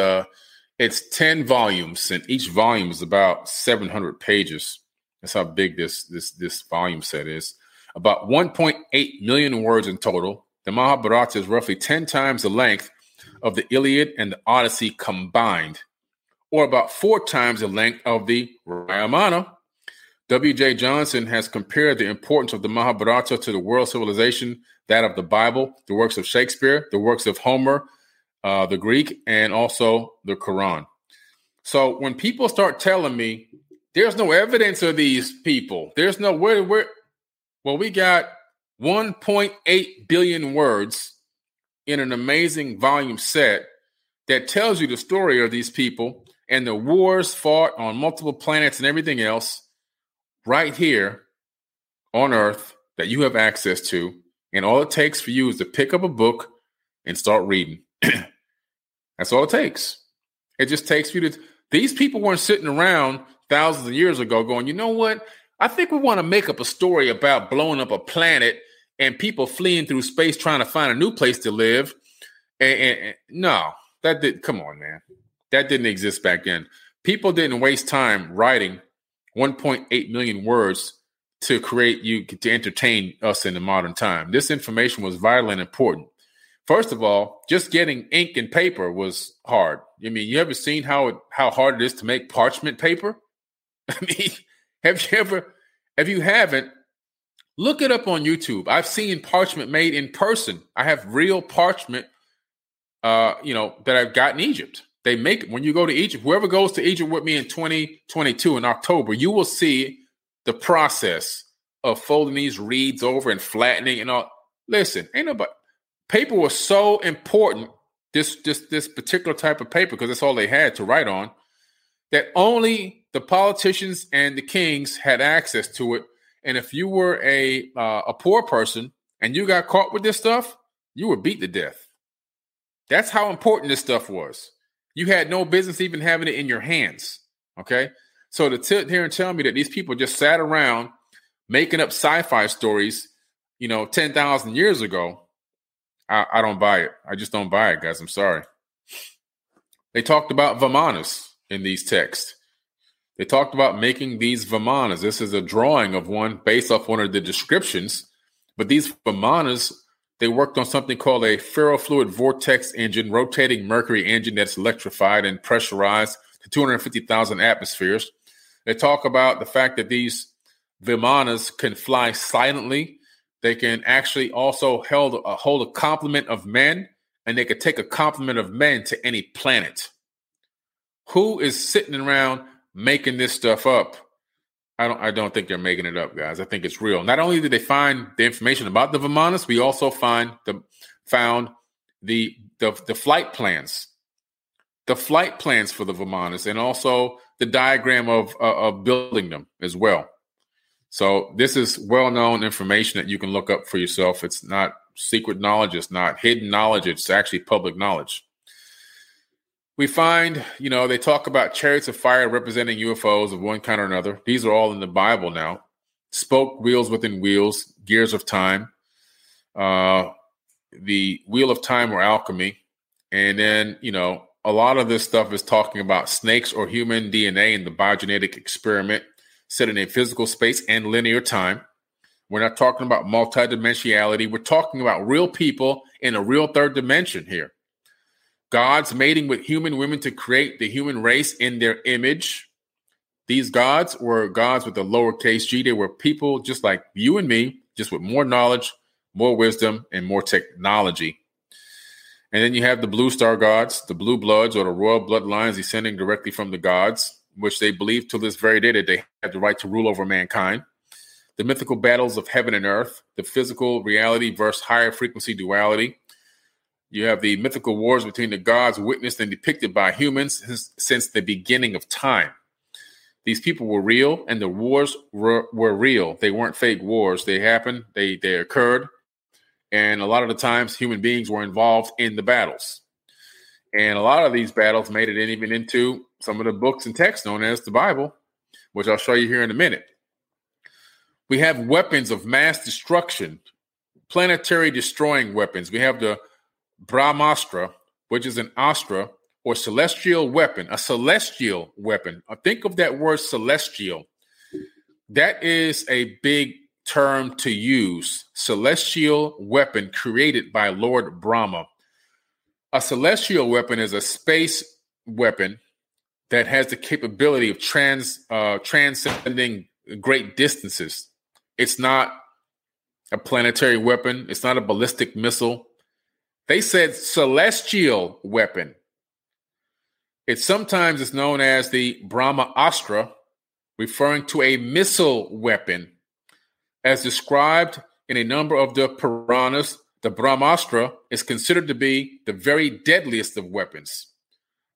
It's 10 volumes, and each volume is about 700 pages. That's how big this volume set is. About 1.8 million words in total. The Mahabharata is roughly 10 times the length of the Iliad and the Odyssey combined, or about 4 times the length of the Ramayana. W.J. Johnson has compared the importance of the Mahabharata to the world civilization, that of the Bible, the works of Shakespeare, the works of Homer, the Greek, and also the Quran. So when people start telling me, there's no evidence of these people, there's no where. Well, we got 1.8 billion words in an amazing volume set that tells you the story of these people and the wars fought on multiple planets and everything else right here on Earth that you have access to. And all it takes for you is to pick up a book and start reading. That's all it takes. It just takes you to. These people weren't sitting around thousands of years ago going, you know what? I think we want to make up a story about blowing up a planet and people fleeing through space trying to find a new place to live. And no, that didn't. Come on, man. That didn't exist back then. People didn't waste time writing 1.8 million words to create you to entertain us in the modern time. This information was vital and important. First of all, just getting ink and paper was hard. I mean, you ever seen how hard it is to make parchment paper? I mean, if you haven't, look it up on YouTube. I've seen parchment made in person. I have real parchment, that I've got in Egypt. They make it when you go to Egypt. Whoever goes to Egypt with me in 2022 in October, you will see the process of folding these reeds over and flattening and all. Listen, ain't nobody. Paper was so important, this particular type of paper, because that's all they had to write on, that only the politicians and the kings had access to it. And if you were a poor person and you got caught with this stuff, you were beat to death. That's how important this stuff was. You had no business even having it in your hands. Okay. So to sit here and tell me that these people just sat around making up sci-fi stories, 10,000 years ago, I don't buy it. I just don't buy it, guys. I'm sorry. They talked about Vimanas in these texts. They talked about making these Vimanas. This is a drawing of one based off one of the descriptions. But these Vimanas, they worked on something called a ferrofluid vortex engine, rotating mercury engine that's electrified and pressurized to 250,000 atmospheres. They talk about the fact that these Vimanas can fly silently. They can actually also hold a complement of men, and they could take a complement of men to any planet. Who is sitting around making this stuff up? I don't think they're making it up, guys. I think it's real. Not only did they find the information about the Vimanas, we also found the flight plans. The flight plans for the Vimanas, and also the diagram of building them as well. So this is well-known information that you can look up for yourself. It's not secret knowledge. It's not hidden knowledge. It's actually public knowledge. We find, they talk about chariots of fire representing UFOs of one kind or another. These are all in the Bible now. Spoke wheels within wheels, gears of time, the wheel of time or alchemy. And then, a lot of this stuff is talking about snakes or human DNA in the biogenetic experiment set in a physical space and linear time. We're not talking about multidimensionality. We're talking about real people in a real third dimension here. Gods mating with human women to create the human race in their image. These gods were gods with a lowercase g. They were people just like you and me, just with more knowledge, more wisdom, and more technology. And then you have the blue star gods, the blue bloods, or the royal bloodlines descending directly from the gods, which they believe to this very day that they have the right to rule over mankind. The mythical battles of heaven and earth, the physical reality versus higher frequency duality. You have the mythical wars between the gods witnessed and depicted by humans since the beginning of time. These people were real, and the wars were real. They weren't fake wars. They happened. They occurred. And a lot of the times, human beings were involved in the battles. And a lot of these battles made it even into some of the books and texts known as the Bible, which I'll show you here in a minute. We have weapons of mass destruction, planetary destroying weapons. We have the Brahmastra, which is an astra or celestial weapon, a celestial weapon. Think of that word celestial. That is a big term to use. Celestial weapon created by Lord Brahma. A celestial weapon is a space weapon that has the capability of transcending great distances. It's not a planetary weapon. It's not a ballistic missile. They said celestial weapon. It sometimes is known as the Brahmastra, referring to a missile weapon. As described in a number of the Puranas, the Brahmastra is considered to be the very deadliest of weapons.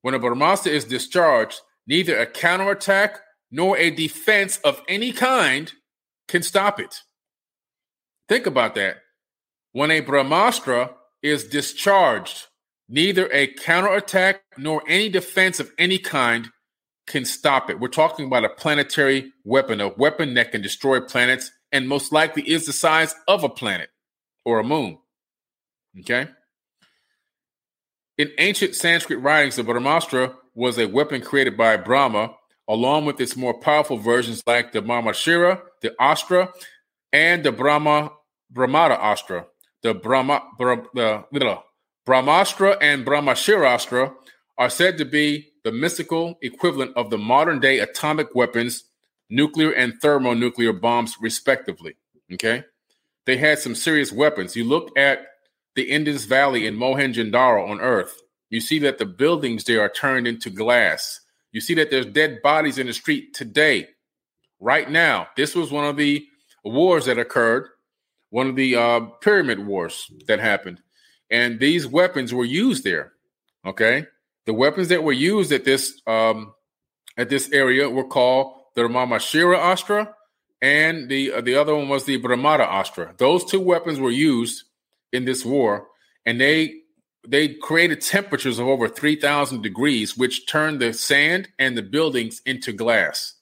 When a Brahmastra is discharged, neither a counterattack nor a defense of any kind can stop it. Think about that. When a Brahmastra is discharged, neither a counterattack nor any defense of any kind can stop it. We're talking about a planetary weapon, a weapon that can destroy planets and most likely is the size of a planet or a moon. Okay? In ancient Sanskrit writings, the Brahmastra was a weapon created by Brahma, along with its more powerful versions like the Brahmashira, the Astra, and the Brahmada Astra. The Brahmastra and Brahmashirastra are said to be the mystical equivalent of the modern-day atomic weapons, nuclear and thermonuclear bombs, respectively. Okay? They had some serious weapons. You look at the Indus Valley in Mohenjo-daro on Earth. You see that the buildings there are turned into glass. You see that there's dead bodies in the street today. Right now, this was one of the wars that occurred, one of the pyramid wars that happened. And these weapons were used there, okay? The weapons that were used at this area were called the Brahmastra Astra, and the other one was the Brahmada Astra. Those two weapons were used in this war, and they created temperatures of over 3,000 degrees, which turned the sand and the buildings into glass.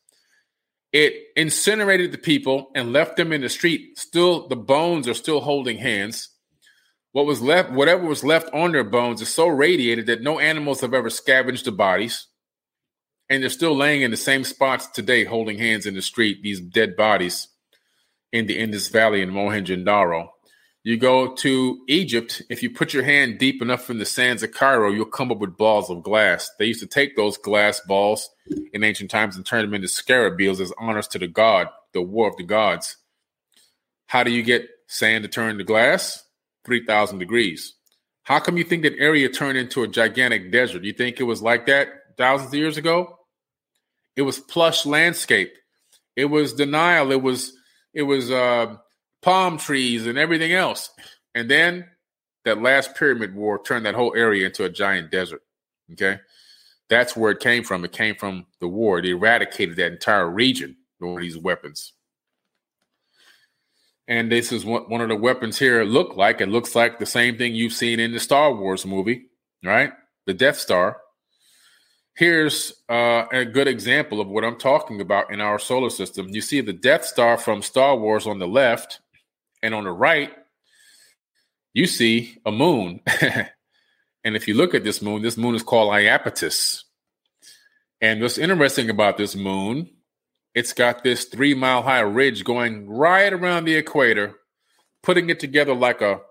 It incinerated the people and left them in the street. Still, the bones are still holding hands. What was left, whatever was left on their bones is so radiated that no animals have ever scavenged the bodies. And they're still laying in the same spots today, holding hands in the street, these dead bodies in the Indus Valley in Mohenjo-daro. You go to Egypt, if you put your hand deep enough in the sands of Cairo, you'll come up with balls of glass. They used to take those glass balls in ancient times and turn them into scarab beetles as honors to the god, the war of the gods. How do you get sand to turn to glass? 3,000 degrees. How come you think that area turned into a gigantic desert? You think it was like that thousands of years ago? It was plush landscape. It was denial. It was palm trees and everything else. And then that last pyramid war turned that whole area into a giant desert. Okay. That's where it came from. It came from the war. It eradicated that entire region with these weapons. And this is what one of the weapons here looked like. It looks like the same thing you've seen in the Star Wars movie, right? The Death Star. Here's a good example of what I'm talking about in our solar system. You see the Death Star from Star Wars on the left, and on the right, you see a moon. And if you look at this moon is called Iapetus. And what's interesting about this moon, it's got this 3-mile-high ridge going right around the equator, putting it together like a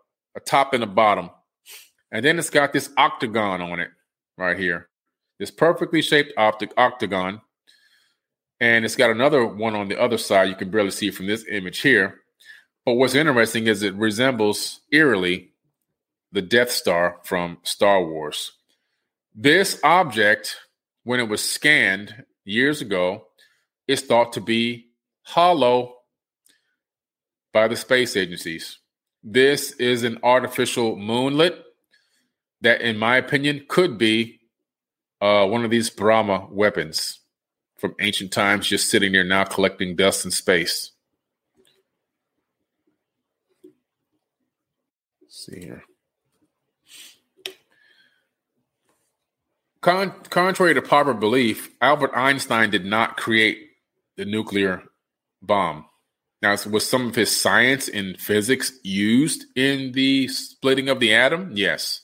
top and a bottom. And then it's got this octagon on it right here. This perfectly shaped octagon, and it's got another one on the other side. You can barely see from this image here. But what's interesting is it resembles eerily the Death Star from Star Wars. This object, when it was scanned years ago, is thought to be hollow by the space agencies. This is an artificial moonlet that, in my opinion, could be one of these Brahma weapons from ancient times, just sitting there now collecting dust in space. Let's see here. Contrary to popular belief, Albert Einstein did not create the nuclear bomb. Now, was some of his science in physics used in the splitting of the atom? Yes.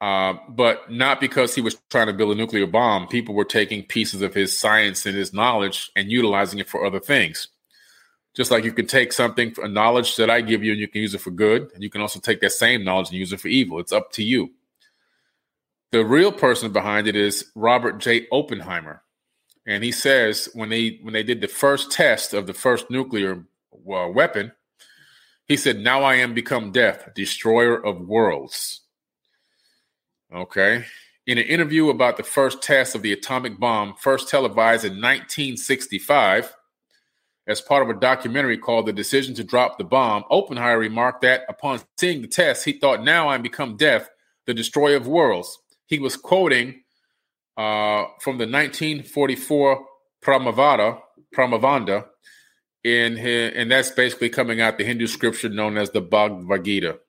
But not because he was trying to build a nuclear bomb. People were taking pieces of his science and his knowledge and utilizing it for other things. Just like you can take something, a knowledge that I give you, and you can use it for good. And you can also take that same knowledge and use it for evil. It's up to you. The real person behind it is Robert J. Oppenheimer. And he says when they did the first test of the first nuclear weapon, he said, "Now I am become death, destroyer of worlds." Okay. In an interview about the first test of the atomic bomb, first televised in 1965, as part of a documentary called The Decision to Drop the Bomb, Oppenheimer remarked that upon seeing the test, he thought, "Now I'm become death, the destroyer of worlds." He was quoting from the 1944 Pramavanda, and that's basically coming out the Hindu scripture known as the Bhagavad Gita.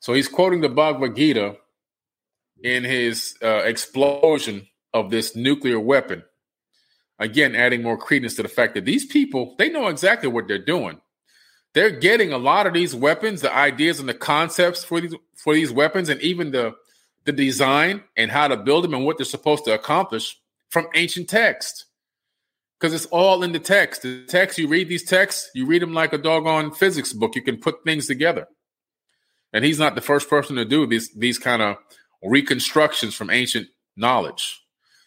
So he's quoting the Bhagavad Gita in his explosion of this nuclear weapon. Again, adding more credence to the fact that these people, they know exactly what they're doing. They're getting a lot of these weapons, the ideas and the concepts for these weapons, and even the design and how to build them and what they're supposed to accomplish from ancient text. Because it's all in the text. The text, you read these texts, you read them like a doggone physics book. You can put things together. And he's not the first person to do these kind of reconstructions from ancient knowledge.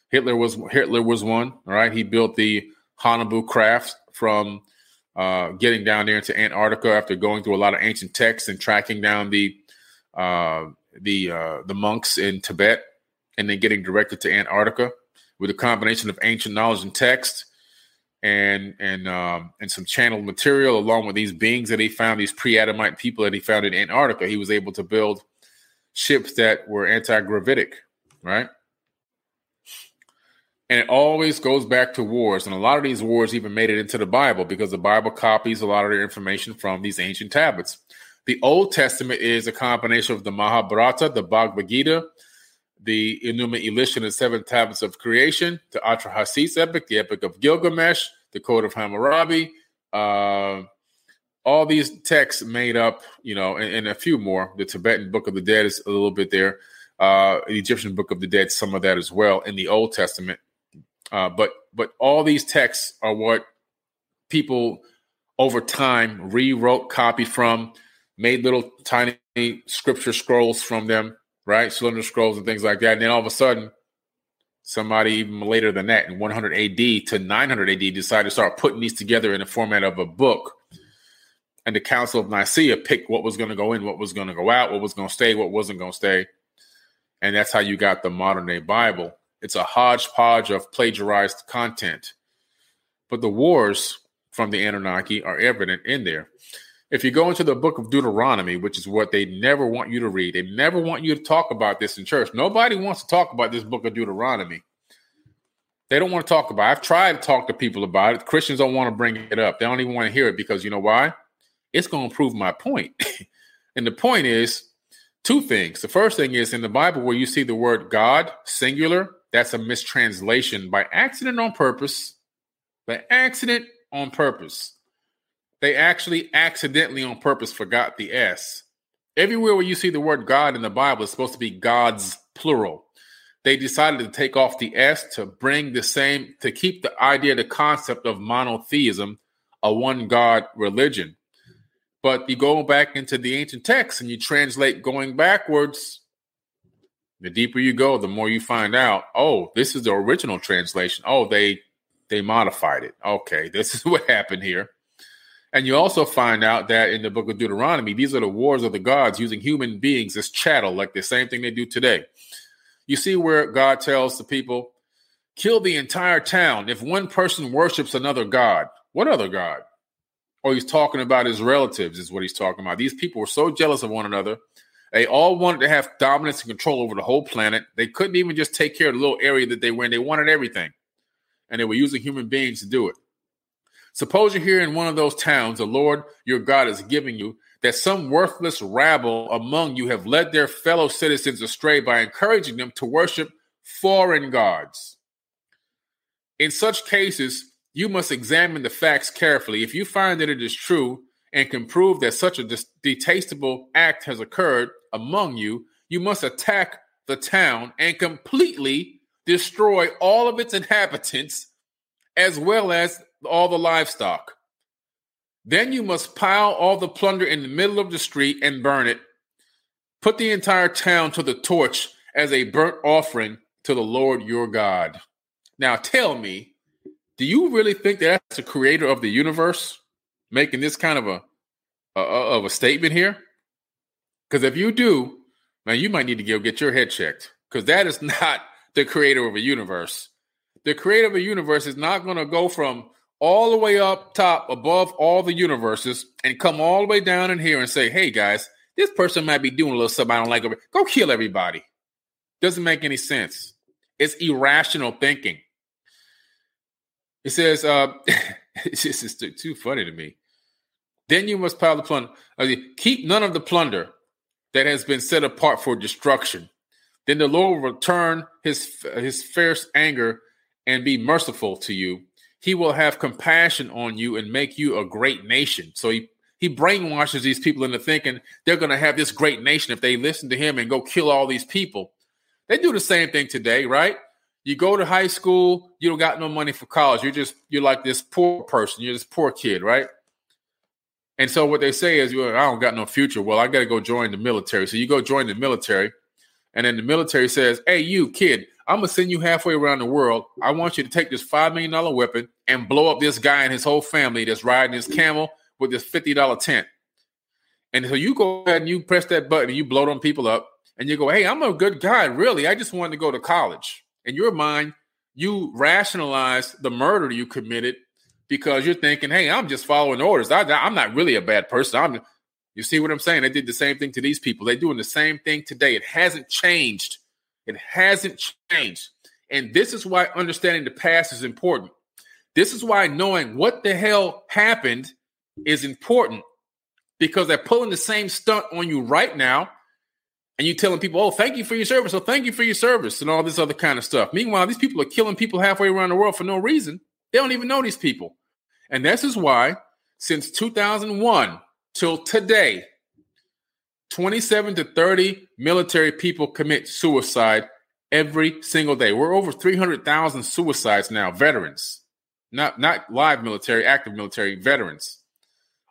Hitler was one. All right, he built the Hanabu craft from getting down there into Antarctica after going through a lot of ancient texts and tracking down the monks in Tibet, and then getting directed to Antarctica with a combination of ancient knowledge and text. and some channeled material, along with these beings that he found, these pre-Adamite people that he found in Antarctica. He was able to build ships that were anti-gravitic, right? And it always goes back to wars. And a lot of these wars even made it into the Bible, because the Bible copies a lot of their information from these ancient tablets. The Old Testament is a combination of the Mahabharata, the Bhagavad Gita, the Enuma Elish and the Seven Tablets of Creation, the Atrahasis Epic, the Epic of Gilgamesh, the Code of Hammurabi. All these texts made up, you know, and a few more. The Tibetan Book of the Dead is a little bit there. The Egyptian Book of the Dead, some of that as well in the Old Testament. But all these texts are what people over time rewrote, copied from, made little tiny scripture scrolls from them, right? Cylinder scrolls and things like that. And then all of a sudden, somebody even later than that, in 100 AD to 900 AD, decided to start putting these together in the format of a book. And the Council of Nicaea picked what was going to go in, what was going to go out, what was going to stay, what wasn't going to stay. And that's how you got the modern day Bible. It's a hodgepodge of plagiarized content. But the wars from the Anunnaki are evident in there. If you go into the book of Deuteronomy, which is what they never want you to read, they never want you to talk about this in church. Nobody wants to talk about this book of Deuteronomy. They don't want to talk about it. I've tried to talk to people about it. Christians don't want to bring it up. They don't even want to hear it, because you know why? It's going to prove my point. And the point is two things. The first thing is, in the Bible where you see the word God, singular, that's a mistranslation by accident on purpose. By accident on purpose. They actually accidentally on purpose forgot the S. Everywhere where you see the word God in the Bible, it's supposed to be gods, plural. They decided to take off the S to bring the same, to keep the idea, the concept of monotheism, a one God religion. But you go back into the ancient texts and you translate going backwards. The deeper you go, the more you find out, oh, this is the original translation. Oh, they modified it. Okay, this is what happened here. And you also find out that in the book of Deuteronomy, these are the wars of the gods using human beings as chattel, like the same thing they do today. You see where God tells the people, kill the entire town if one person worships another god. What other god? Or he's talking about his relatives is what he's talking about. These people were so jealous of one another. They all wanted to have dominance and control over the whole planet. They couldn't even just take care of the little area that they were in. They wanted everything. And they were using human beings to do it. Suppose you're here in one of those towns the Lord your God is giving you, that some worthless rabble among you have led their fellow citizens astray by encouraging them to worship foreign gods. In such cases, you must examine the facts carefully. If you find that it is true and can prove that such a detestable act has occurred among you, you must attack the town and completely destroy all of its inhabitants, as well as all the livestock. Then you must pile all the plunder in the middle of the street and burn it. Put the entire town to the torch as a burnt offering to the Lord your God. Now tell me, do you really think that's the creator of the universe making this kind of a statement here? Because if you do, now you might need to go get your head checked, because that is not the creator of a universe. The creator of a universe is not going to go from all the way up top above all the universes and come all the way down in here and say, hey, guys, this person might be doing a little something I don't like. Go kill everybody. Doesn't make any sense. It's irrational thinking. It says, it's just too funny to me. Then you must pile the plunder. Keep none of the plunder that has been set apart for destruction. Then the Lord will return his fierce anger and be merciful to you. He will have compassion on you and make you a great nation. So he brainwashes these people into thinking they're going to have this great nation if they listen to him and go kill all these people. They do the same thing today, right? You go to high school, you don't got no money for college. You're like this poor person. You're this poor kid, right? And so what they say is, well, I don't got no future. Well, I got to go join the military. So you go join the military. And then the military says, hey, you kid, I'm going to send you halfway around the world. I want you to take this $5 million weapon and blow up this guy and his whole family that's riding his camel with this $50 tent. And so you go ahead and you press that button and you blow them people up and you go, hey, I'm a good guy. Really, I just wanted to go to college. In your mind, you rationalize the murder you committed because you're thinking, hey, I'm just following orders. I'm not really a bad person. You see what I'm saying? They did the same thing to these people. They're doing the same thing today. It hasn't changed. It hasn't changed. And this is why understanding the past is important. This is why knowing what the hell happened is important, because they're pulling the same stunt on you right now. And you telling people, oh, thank you for your service. Oh, thank you for your service and all this other kind of stuff. Meanwhile, these people are killing people halfway around the world for no reason. They don't even know these people. And this is why since 2001 till today, 27 to 30 military people commit suicide every single day. We're over 300,000 suicides now, veterans. Not live military, active military, veterans.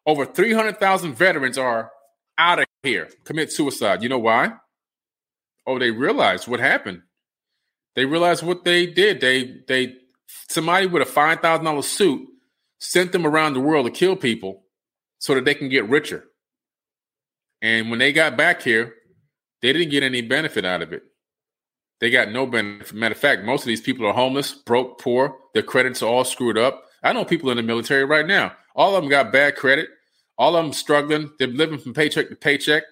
Over 300,000 veterans are out of here, commit suicide. You know why? Oh, they realized what happened. They realized what they did. They somebody with a $5,000 suit sent them around the world to kill people so that they can get richer. And when they got back here, they didn't get any benefit out of it. They got no benefit. Matter of fact, most of these people are homeless, broke, poor. Their credits are all screwed up. I know people in the military right now. All of them got bad credit. All of them struggling. They're living from paycheck to paycheck.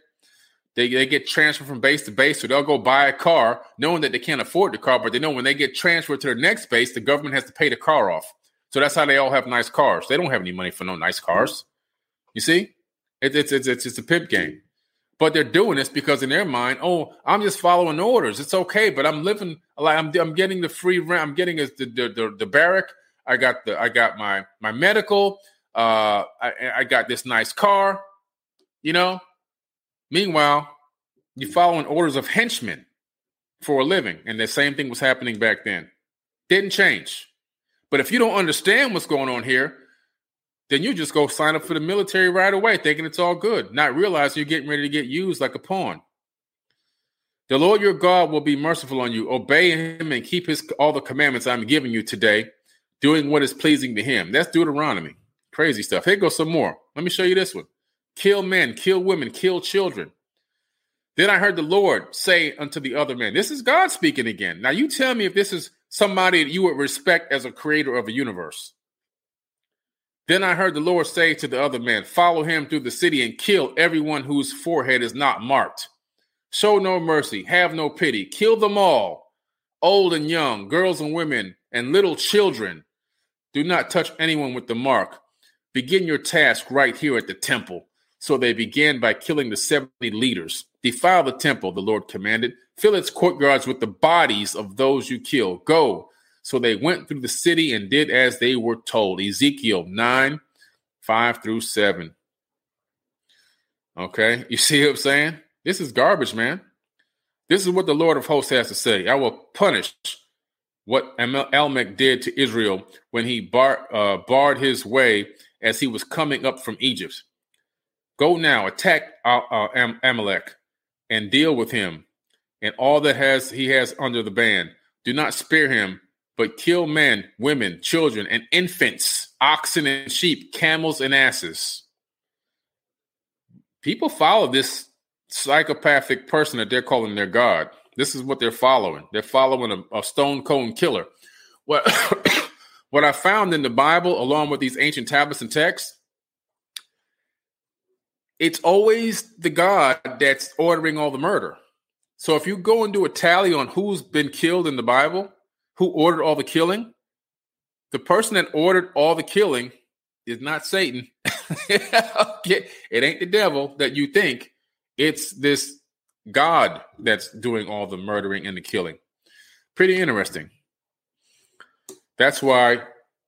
They get transferred from base to base, so they'll go buy a car knowing that they can't afford the car, but they know when they get transferred to their next base, the government has to pay the car off. So that's how they all have nice cars. They don't have any money for no nice cars. You see? It's a pimp game. But they're doing this because in their mind, oh, I'm just following orders. It's okay, but I'm living like I'm getting the free rent. I'm getting the barrack. I got my medical. I got this nice car. You know. Meanwhile, you're following orders of henchmen for a living, and the same thing was happening back then. Didn't change. But if you don't understand what's going on here, then you just go sign up for the military right away, thinking it's all good, not realizing you're getting ready to get used like a pawn. The Lord your God will be merciful on you. Obey him and keep all the commandments I'm giving you today, doing what is pleasing to him. That's Deuteronomy. Crazy stuff. Here goes some more. Let me show you this one. Kill men, kill women, kill children. Then I heard the Lord say unto the other man, this is God speaking again. Now you tell me if this is somebody that you would respect as a creator of a universe. Then I heard the Lord say to the other man, follow him through the city and kill everyone whose forehead is not marked. Show no mercy, have no pity. Kill them all, old and young, girls and women, and little children. Do not touch anyone with the mark. Begin your task right here at the temple. So they began by killing the 70 leaders. Defile the temple, the Lord commanded. Fill its courtyards with the bodies of those you kill. Go. So they went through the city and did as they were told. Ezekiel 9:5-7. Okay, you see what I'm saying? This is garbage, man. This is what the Lord of hosts has to say. I will punish what Amalek did to Israel when he barred his way as he was coming up from Egypt. Go now, attack Amalek and deal with him and all that he has under the ban. Do not spare him, but kill men, women, children, and infants, oxen and sheep, camels and asses. People follow this psychopathic person that they're calling their God. This is what they're following. They're following a stone cold killer. What I found in the Bible, along with these ancient tablets and texts, it's always the God that's ordering all the murder. So if you go and do a tally on who's been killed in the Bible, who ordered all the killing? The person that ordered all the killing is not Satan. It ain't the devil that you think. It's this God that's doing all the murdering and the killing. Pretty interesting. That's why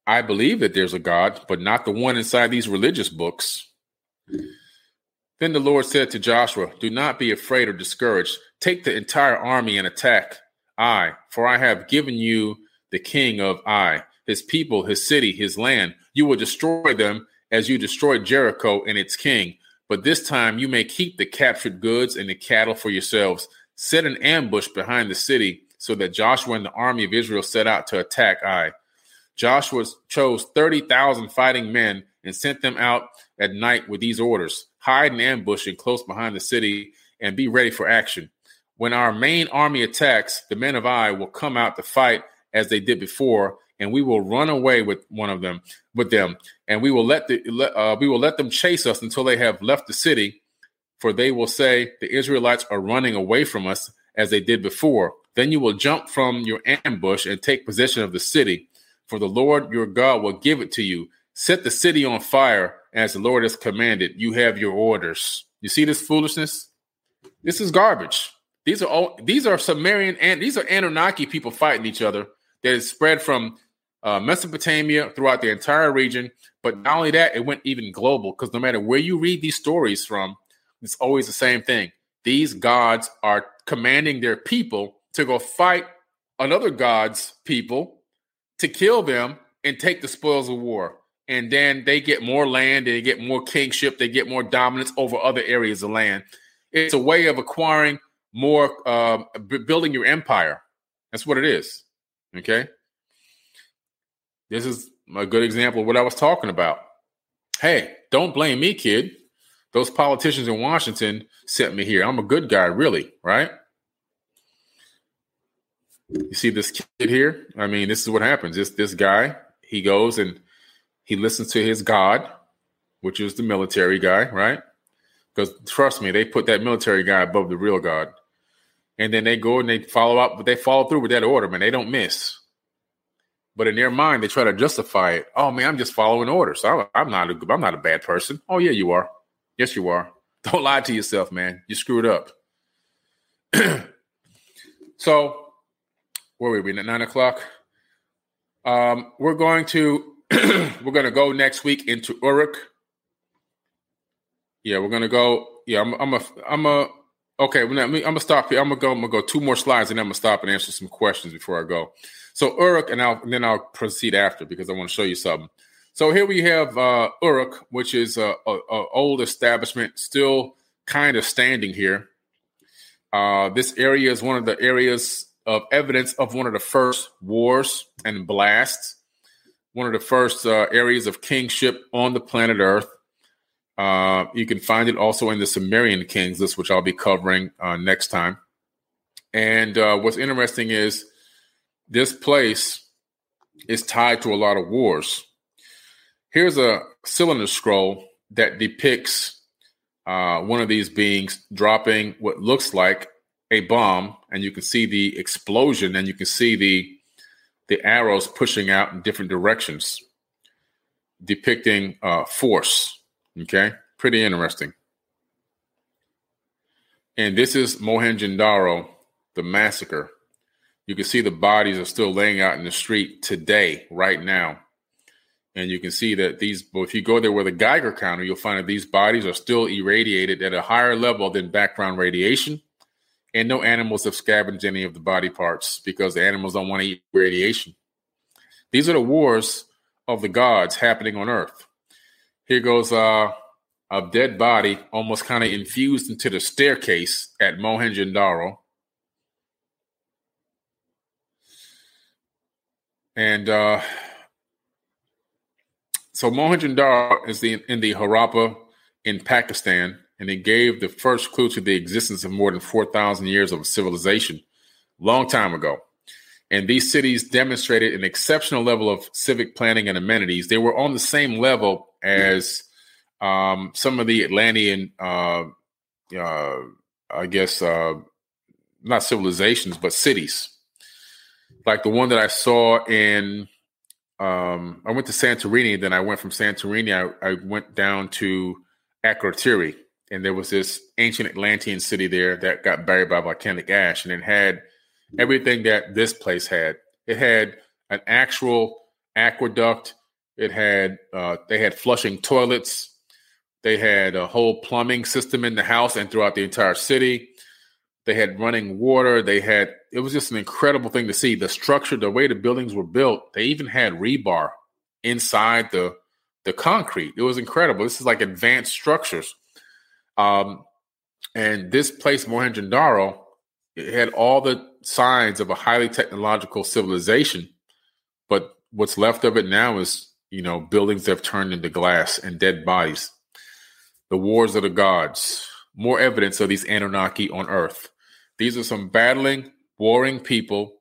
I believe that there's a God, but not the one inside these religious books. Then the Lord said to Joshua, do not be afraid or discouraged. Take the entire army and attack Ai, for I have given you the king of Ai, his people, his city, his land. You will destroy them as you destroyed Jericho and its king. But this time you may keep the captured goods and the cattle for yourselves. Set an ambush behind the city so that Joshua and the army of Israel set out to attack Ai. Joshua chose 30,000 fighting men and sent them out at night with these orders. Hide and ambush and close behind the city and be ready for action. When our main army attacks, the men of Ai will come out to fight as they did before, and we will run away with one of them, with them, and we will let the we will let them chase us until they have left the city, for they will say the Israelites are running away from us as they did before. Then you will jump from your ambush and take possession of the city, for the Lord your God will give it to you. Set the city on fire as the Lord has commanded. You have your orders. You see this foolishness? This is garbage. These are all, these are Sumerian, and these are Anunnaki people fighting each other that is spread from Mesopotamia throughout the entire region. But not only that, it went even global, because no matter where you read these stories from, it's always the same thing. These gods are commanding their people to go fight another god's people to kill them and take the spoils of war. And then they get more land, they get more kingship, they get more dominance over other areas of land. It's a way of acquiring more, building your empire. That's what it is. Okay. This is a good example of what I was talking about. Hey, don't blame me, kid. Those politicians in Washington sent me here. I'm a good guy, really, right? You see this kid here? I mean, this is what happens. This guy, he goes and he listens to his god, which is the military guy, right? Because trust me, they put that military guy above the real god. And then they go and they follow up, but they follow through with that order, man. They don't miss. But in their mind, they try to justify it. Oh man, I'm just following orders. I'm not a bad person. Oh yeah, you are. Yes, you are. Don't lie to yourself, man. You screwed up. So, where were we? At 9 o'clock. We're going to go next week into Uruk. Yeah, we're going to go. Yeah, okay, I'm going to stop here. I'm going to go two more slides, and I'm going to stop and answer some questions before I go. So Uruk, and then I'll proceed after, because I want to show you something. So here we have Uruk, which is an old establishment, still kind of standing here. This area is one of the areas of evidence of one of the first wars and blasts, one of the first areas of kingship on the planet Earth. You can find it also in the Sumerian kings list, which I'll be covering next time. And what's interesting is this place is tied to a lot of wars. Here's a cylinder scroll that depicts one of these beings dropping what looks like a bomb, and you can see the explosion, and you can see the arrows pushing out in different directions, depicting force. Okay, pretty interesting. And this is Mohenjo-daro, the massacre. You can see the bodies are still laying out in the street today, right now. And you can see that these, if you go there with a Geiger counter, you'll find that these bodies are still irradiated at a higher level than background radiation. And no animals have scavenged any of the body parts, because the animals don't want to eat radiation. These are the wars of the gods happening on Earth. Here goes a dead body almost kind of infused into the staircase at Mohenjo-daro. And so Mohenjo-daro is in the Harappa in Pakistan, and it gave the first clue to the existence of more than 4,000 years of a civilization, long time ago. And these cities demonstrated an exceptional level of civic planning and amenities. They were on the same level as some of the Atlantean, not civilizations, but cities. Like the one that I saw in, I went to Santorini, then I went from Santorini, I went down to Akrotiri, and there was this ancient Atlantean city there that got buried by volcanic ash, and it had everything that this place had. It had an actual aqueduct. It had they had flushing toilets. They had a whole plumbing system in the house and throughout the entire city. They had running water. It was just an incredible thing to see. The structure, the way the buildings were built. They even had rebar inside the concrete. It was incredible. This is like advanced structures. And this place, Mohenjo-daro, it had all the signs of a highly technological civilization, but what's left of it now is, buildings that have turned into glass and dead bodies. The wars of the gods. More evidence of these Anunnaki on Earth. These are some battling, warring people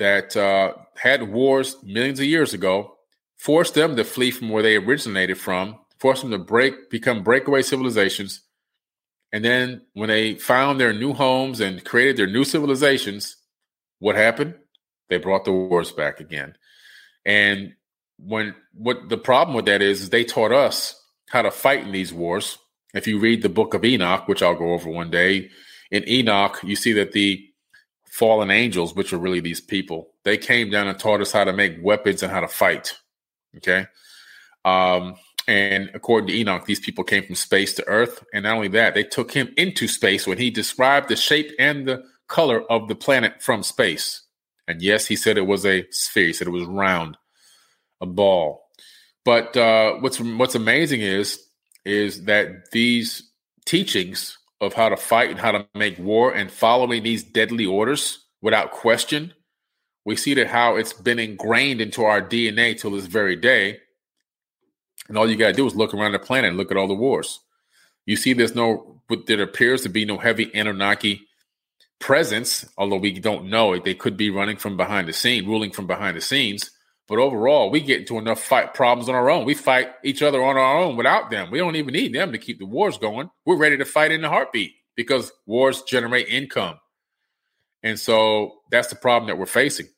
that had wars millions of years ago, forced them to flee from where they originated from, forced them to become breakaway civilizations. And then when they found their new homes and created their new civilizations, what happened? They brought the wars back again. And what the problem with that is they taught us how to fight in these wars. If you read the book of Enoch, which I'll go over one day, in Enoch, you see that the fallen angels, which are really these people, they came down and taught us how to make weapons and how to fight. Okay? And according to Enoch, these people came from space to earth. And not only that, they took him into space when he described the shape and the color of the planet from space. And yes, he said it was a sphere. He said it was round, a ball. But what's amazing is that these teachings of how to fight and how to make war and following these deadly orders without question, we see that how it's been ingrained into our DNA till this very day. And all you got to do is look around the planet and look at all the wars. You see there appears to be no heavy Anunnaki presence, although we don't know it. They could be running from behind the scene, ruling from behind the scenes. But overall, we get into enough fight problems on our own. We fight each other on our own without them. We don't even need them to keep the wars going. We're ready to fight in a heartbeat because wars generate income. And so that's the problem that we're facing.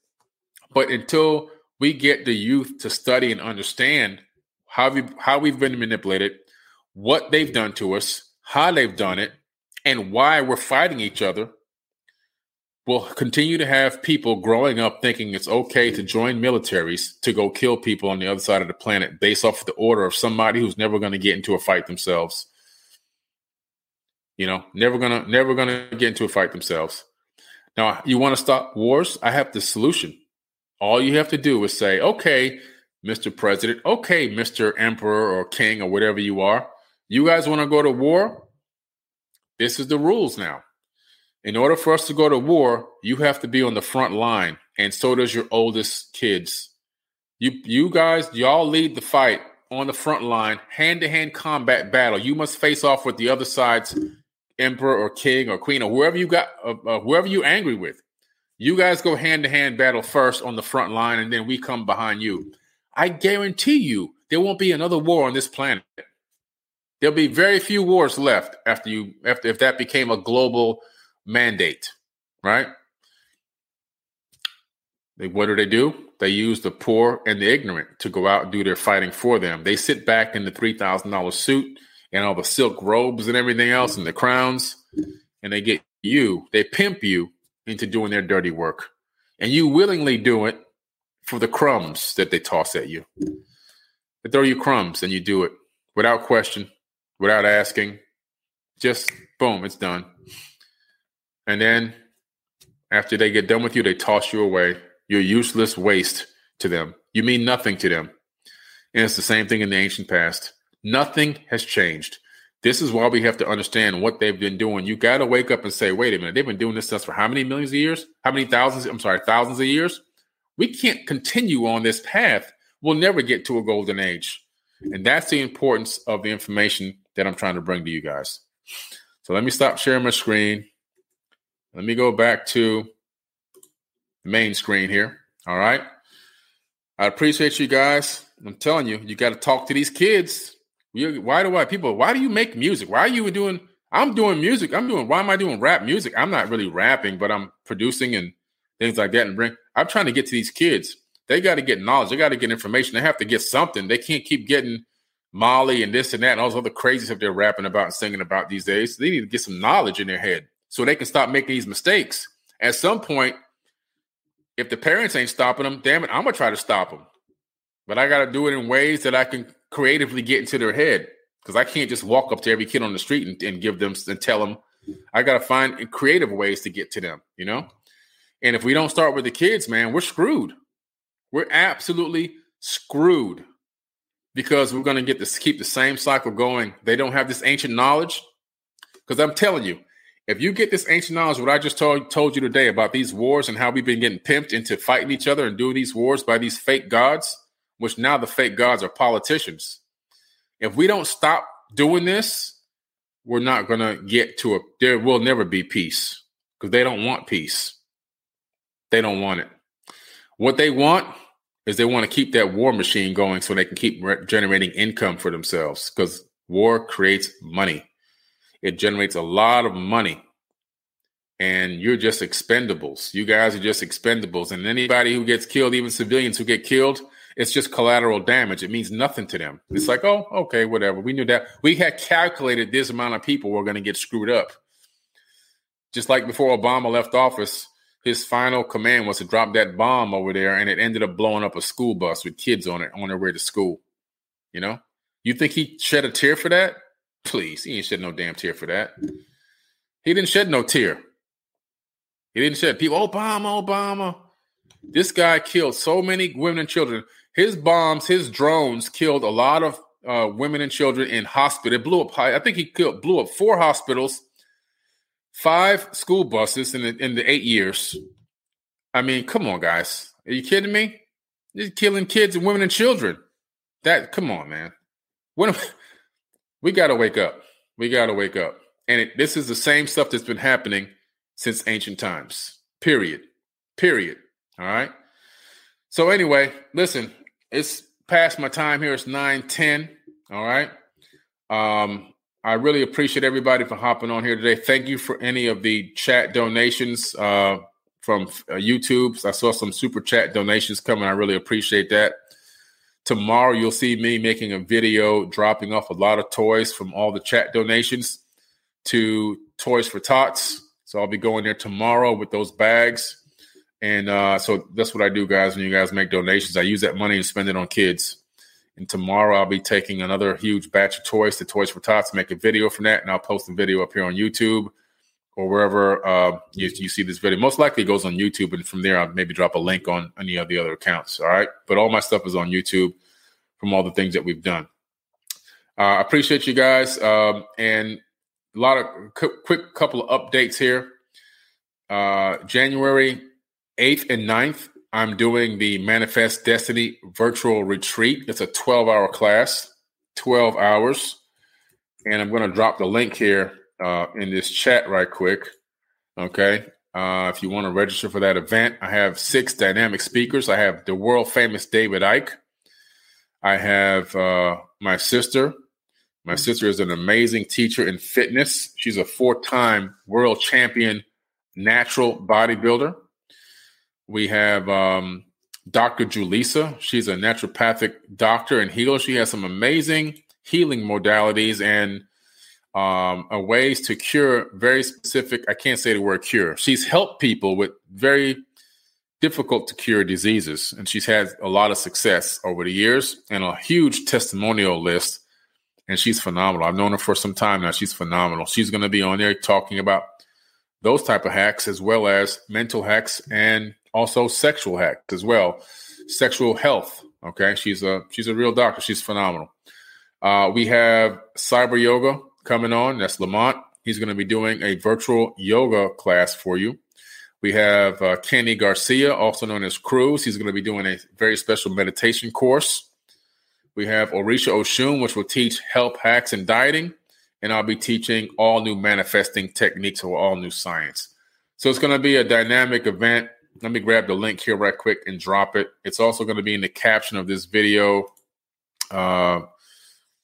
But until we get the youth to study and understand how we've been manipulated, what they've done to us, how they've done it, and why we're fighting each other, we'll continue to have people growing up thinking it's okay to join militaries to go kill people on the other side of the planet based off of the order of somebody who's never going to get into a fight themselves. You know, never going to get into a fight themselves. Now, you want to stop wars? I have the solution. All you have to do is say, okay, Mr. President, okay, Mr. Emperor or King or whatever you are, you guys want to go to war? This is the rules now. In order for us to go to war, you have to be on the front line, and so does your oldest kids. You guys, y'all lead the fight on the front line, hand-to-hand combat battle. You must face off with the other side's emperor or king or queen or whoever you're angry with. You guys go hand-to-hand battle first on the front line, and then we come behind you. I guarantee you there won't be another war on this planet. There'll be very few wars left after if that became a global mandate, right? What do? They use the poor and the ignorant to go out and do their fighting for them. They sit back in the $3,000 suit and all the silk robes and everything else and the crowns, and they get you. They pimp you into doing their dirty work. And you willingly do it for the crumbs that they toss at you. They throw you crumbs and you do it without question, without asking. Just boom, it's done. And then after they get done with you, they toss you away. You're useless waste to them. You mean nothing to them. And it's the same thing in the ancient past. Nothing has changed. This is why we have to understand what they've been doing. You got to wake up and say, wait a minute, they've been doing this to us for how many millions of years? How many thousands? I'm sorry, thousands of years? We can't continue on this path. We'll never get to a golden age. And that's the importance of the information that I'm trying to bring to you guys. So let me stop sharing my screen. Let me go back to the main screen here. All right. I appreciate you guys. I'm telling you, you got to talk to these kids. Why do you make music? Why are you doing? I'm doing music. Why am I doing rap music? I'm not really rapping, but I'm producing and things like that. I'm trying to get to these kids. They got to get knowledge. They got to get information. They have to get something. They can't keep getting Molly and this and that and all those other crazy stuff they're rapping about and singing about these days. They need to get some knowledge in their head, so they can stop making these mistakes. At some point, if the parents ain't stopping them, damn it, I'm going to try to stop them. But I got to do it in ways that I can creatively get into their head, because I can't just walk up to every kid on the street and give them and tell them. I got to find creative ways to get to them, you know? And if we don't start with the kids, man, we're screwed. We're absolutely screwed, because we're going to keep the same cycle going. They don't have this ancient knowledge, because I'm telling you, if you get this ancient knowledge, what I just told you today about these wars and how we've been getting pimped into fighting each other and doing these wars by these fake gods, which now the fake gods are politicians. If we don't stop doing this, we're not going to get to there will never be peace, because they don't want peace. They don't want it. What they want is they want to keep that war machine going so they can keep generating income for themselves, because war creates money. It generates a lot of money. And you're just expendables. You guys are just expendables. And anybody who gets killed, even civilians who get killed, it's just collateral damage. It means nothing to them. It's like, oh, okay, whatever. We knew that. We had calculated this amount of people were going to get screwed up. Just like before Obama left office, his final command was to drop that bomb over there, and it ended up blowing up a school bus with kids on it on their way to school. You know? You think he shed a tear for that? Please. He ain't shed no damn tear for that. He didn't shed no tear. He didn't shed people. Obama. This guy killed so many women and children. His bombs, his drones killed a lot of women and children in hospital. It blew up high. I think he blew up 4 hospitals, 5 school buses in the 8 years. I mean, come on, guys. Are you kidding me? He's killing kids and women and children. Come on, man. We got to wake up. We got to wake up. And this is the same stuff that's been happening since ancient times. Period. All right. So anyway, listen, it's past my time here. It's 9:10. All right. I really appreciate everybody for hopping on here today. Thank you for any of the chat donations from YouTube. I saw some super chat donations coming. I really appreciate that. Tomorrow you'll see me making a video dropping off a lot of toys from all the chat donations to Toys for Tots. So I'll be going there tomorrow with those bags. And so that's what I do, guys. When you guys make donations, I use that money and spend it on kids. And tomorrow I'll be taking another huge batch of toys to Toys for Tots, make a video from that. And I'll post the video up here on YouTube or wherever you see this video. Most likely it goes on YouTube. And from there, I'll maybe drop a link on any of the other accounts. All right. But all my stuff is on YouTube from all the things that we've done. I appreciate you guys. And a lot of quick couple of updates here. January 8th and 9th, I'm doing the Manifest Destiny virtual retreat. It's a 12-hour class, 12 hours. And I'm going to drop the link here in this chat right quick. Okay. If you want to register for that event, I have 6 dynamic speakers. I have the world-famous David Icke. I have my sister. My sister is an amazing teacher in fitness. She's a 4-time world champion natural bodybuilder. We have Dr. Julissa. She's a naturopathic doctor and healer. She has some amazing healing modalities and ways to cure very specific. I can't say the word cure. She's helped people with very difficult to cure diseases. And she's had a lot of success over the years and a huge testimonial list. And she's phenomenal. I've known her for some time now. She's phenomenal. She's going to be on there talking about those type of hacks as well as mental hacks and also sexual hacks as well. Sexual health. Okay. She's a real doctor. She's phenomenal. We have cyber yoga coming on. That's Lamont. He's going to be doing a virtual yoga class for you. We have Kenny Garcia, also known as Cruz. He's going to be doing a very special meditation course. We have Orisha Oshun, which will teach health hacks and dieting. And I'll be teaching all new manifesting techniques or all new science. So it's going to be a dynamic event. Let me grab the link here right quick and drop it. It's also going to be in the caption of this video. I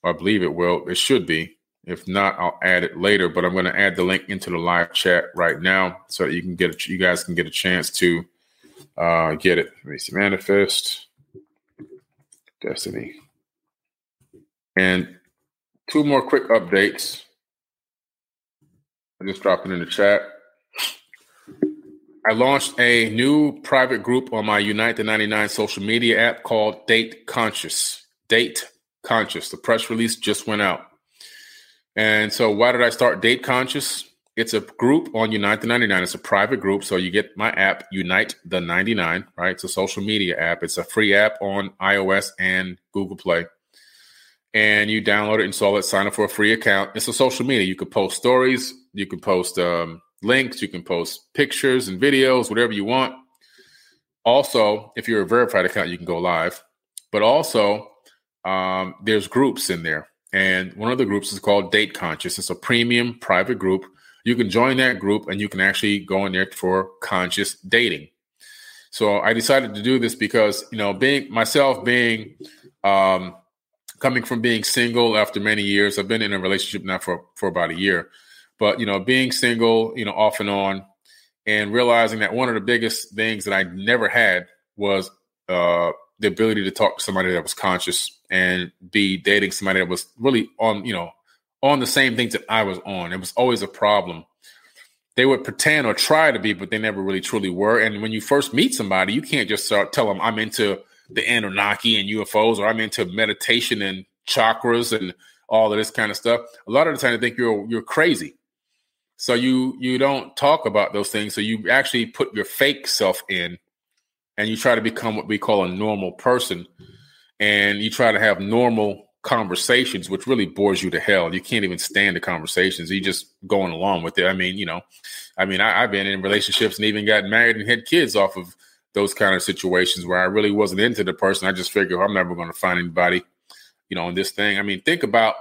believe it will. It should be. If not, I'll add it later. But I'm going to add the link into the live chat right now so that you guys can get a chance to get it. Let me see. Manifest Destiny. And 2 more quick updates. I just dropped it in the chat. I launched a new private group on my Unite the 99 social media app called Date Conscious. Date Conscious. The press release just went out. And so why did I start Date Conscious? It's a group on Unite the 99. It's a private group. So you get my app, Unite the 99, right? It's a social media app. It's a free app on iOS and Google Play. And you download it, install it, sign up for a free account. It's a social media. You can post stories. You can post links. You can post pictures and videos, whatever you want. Also, if you're a verified account, you can go live. But also, there's groups in there. And one of the groups is called Date Conscious. It's a premium private group. You can join that group, and you can actually go in there for conscious dating. So I decided to do this because, you know, coming from being single after many years, I've been in a relationship now for about a year, but, you know, being single, you know, off and on, and realizing that one of the biggest things that I never had was the ability to talk to somebody that was conscious and be dating somebody that was really on, you know, on the same things that I was on. It was always a problem. They would pretend or try to be, but they never really truly were. And when you first meet somebody, you can't just tell them I'm into the Anunnaki and UFOs, or I'm into meditation and chakras and all of this kind of stuff. A lot of the time they think you're crazy. So you don't talk about those things. So you actually put your fake self in, and you try to become what we call a normal person. And you try to have normal conversations, which really bores you to hell. You can't even stand the conversations. You just going along with it. I mean, you know, I've been in relationships and even got married and had kids off of those kind of situations where I really wasn't into the person. I just figured, I'm never going to find anybody, you know, in this thing. I mean, think about,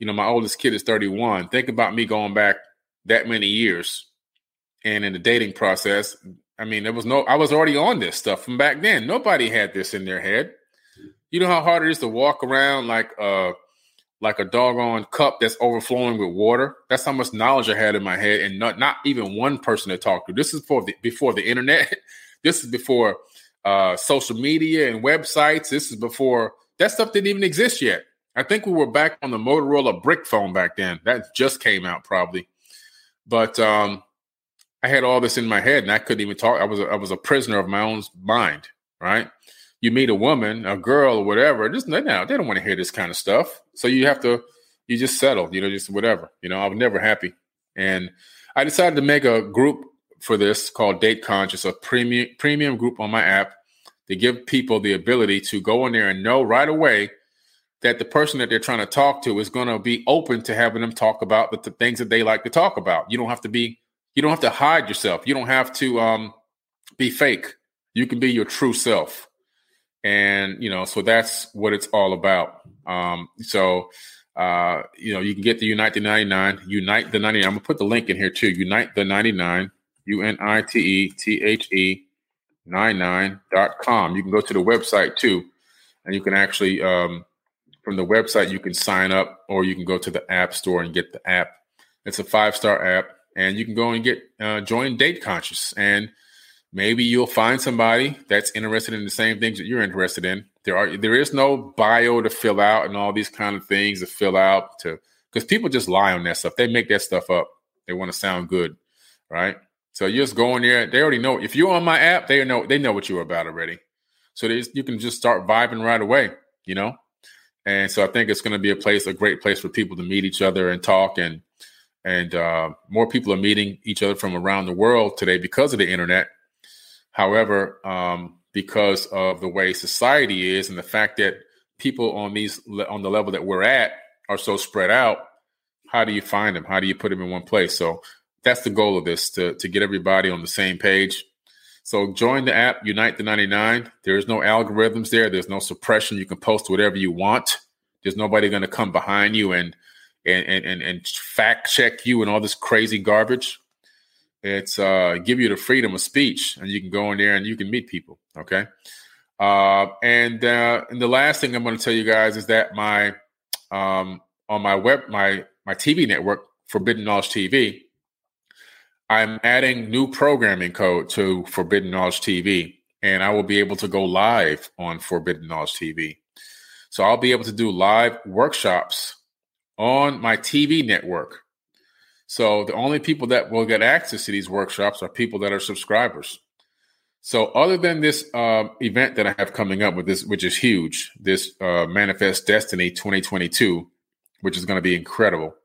you know, my oldest kid is 31. Think about me going back that many years. And in the dating process, I mean, I was already on this stuff from back then. Nobody had this in their head. You know how hard it is to walk around like a doggone cup that's overflowing with water? That's how much knowledge I had in my head, and not even one person to talk to. This is before the internet. This is before social media and websites. This is before that stuff didn't even exist yet. I think we were back on the Motorola brick phone back then. That just came out probably. But I had all this in my head, and I couldn't even talk. I was a prisoner of my own mind, right? You meet a woman, a girl, or whatever. They don't want to hear this kind of stuff. So you just settle, you know, just whatever. You know, I was never happy, and I decided to make a group for this called Date Conscious, a premium group on my app, to give people the ability to go in there and know right away that the person that they're trying to talk to is going to be open to having them talk about the things that they like to talk about. You don't have to hide yourself. You don't have to be fake. You can be your true self. And, you know, so that's what it's all about. You know, you can get the Unite the 99, Unite the 99. I'm going to put the link in here too. Unite the 99, UNITETHE99.com. You can go to the website too, and you can actually, from the website, you can sign up, or you can go to the app store and get the app. It's a 5-star app, and you can go and get, join Date Conscious, and maybe you'll find somebody that's interested in the same things that you're interested in. There is no bio to fill out and all these kind of things to fill out, because people just lie on that stuff. They make that stuff up. They want to sound good, right? So you just go in there. They already know. If you're on my app, they know what you're about already. So you can just start vibing right away, you know? And so I think it's going to be a great place for people to meet each other and talk, and more people are meeting each other from around the world today because of the internet. However, because of the way society is and the fact that people on the level that we're at are so spread out, how do you find them? How do you put them in one place? So that's the goal of this, to get everybody on the same page. So join the app, Unite the 99. There's no algorithms there. There's no suppression. You can post whatever you want. There's nobody going to come behind you and fact check you and all this crazy garbage. It's give you the freedom of speech, and you can go in there and you can meet people. Okay. And the last thing I'm going to tell you guys is that my on my my TV network, Forbidden Knowledge TV, I'm adding new programming code to Forbidden Knowledge TV, and I will be able to go live on Forbidden Knowledge TV. So I'll be able to do live workshops on my TV network. So the only people that will get access to these workshops are people that are subscribers. So other than this event that I have coming up with this, which is huge, this Manifest Destiny 2022, which is going to be incredible.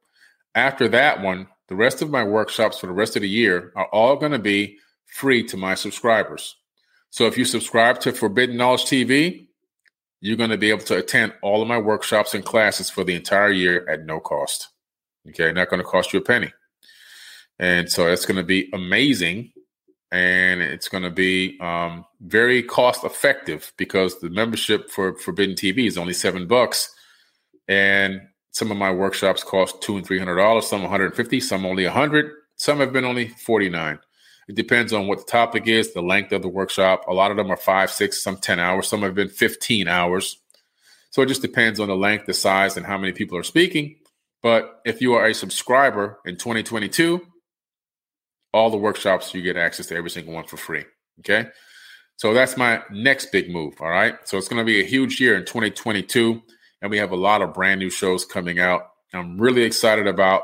After that one, the rest of my workshops for the rest of the year are all going to be free to my subscribers. So if you subscribe to Forbidden Knowledge TV, you're going to be able to attend all of my workshops and classes for the entire year at no cost. Okay, not going to cost you a penny. And so it's going to be amazing. And it's going to be very cost effective, because the membership for Forbidden TV is only $7. And some of my workshops cost $200 and $300, some $150, some only $100, some have been only $49. It depends on what the topic is, the length of the workshop. A lot of them are 5, 6, some 10 hours. Some have been 15 hours. So it just depends on the length, the size, and how many people are speaking. But if you are a subscriber in 2022, all the workshops, you get access to every single one for free. Okay. So that's my next big move. All right. So it's going to be a huge year in 2022. And we have a lot of brand new shows coming out. I'm really excited about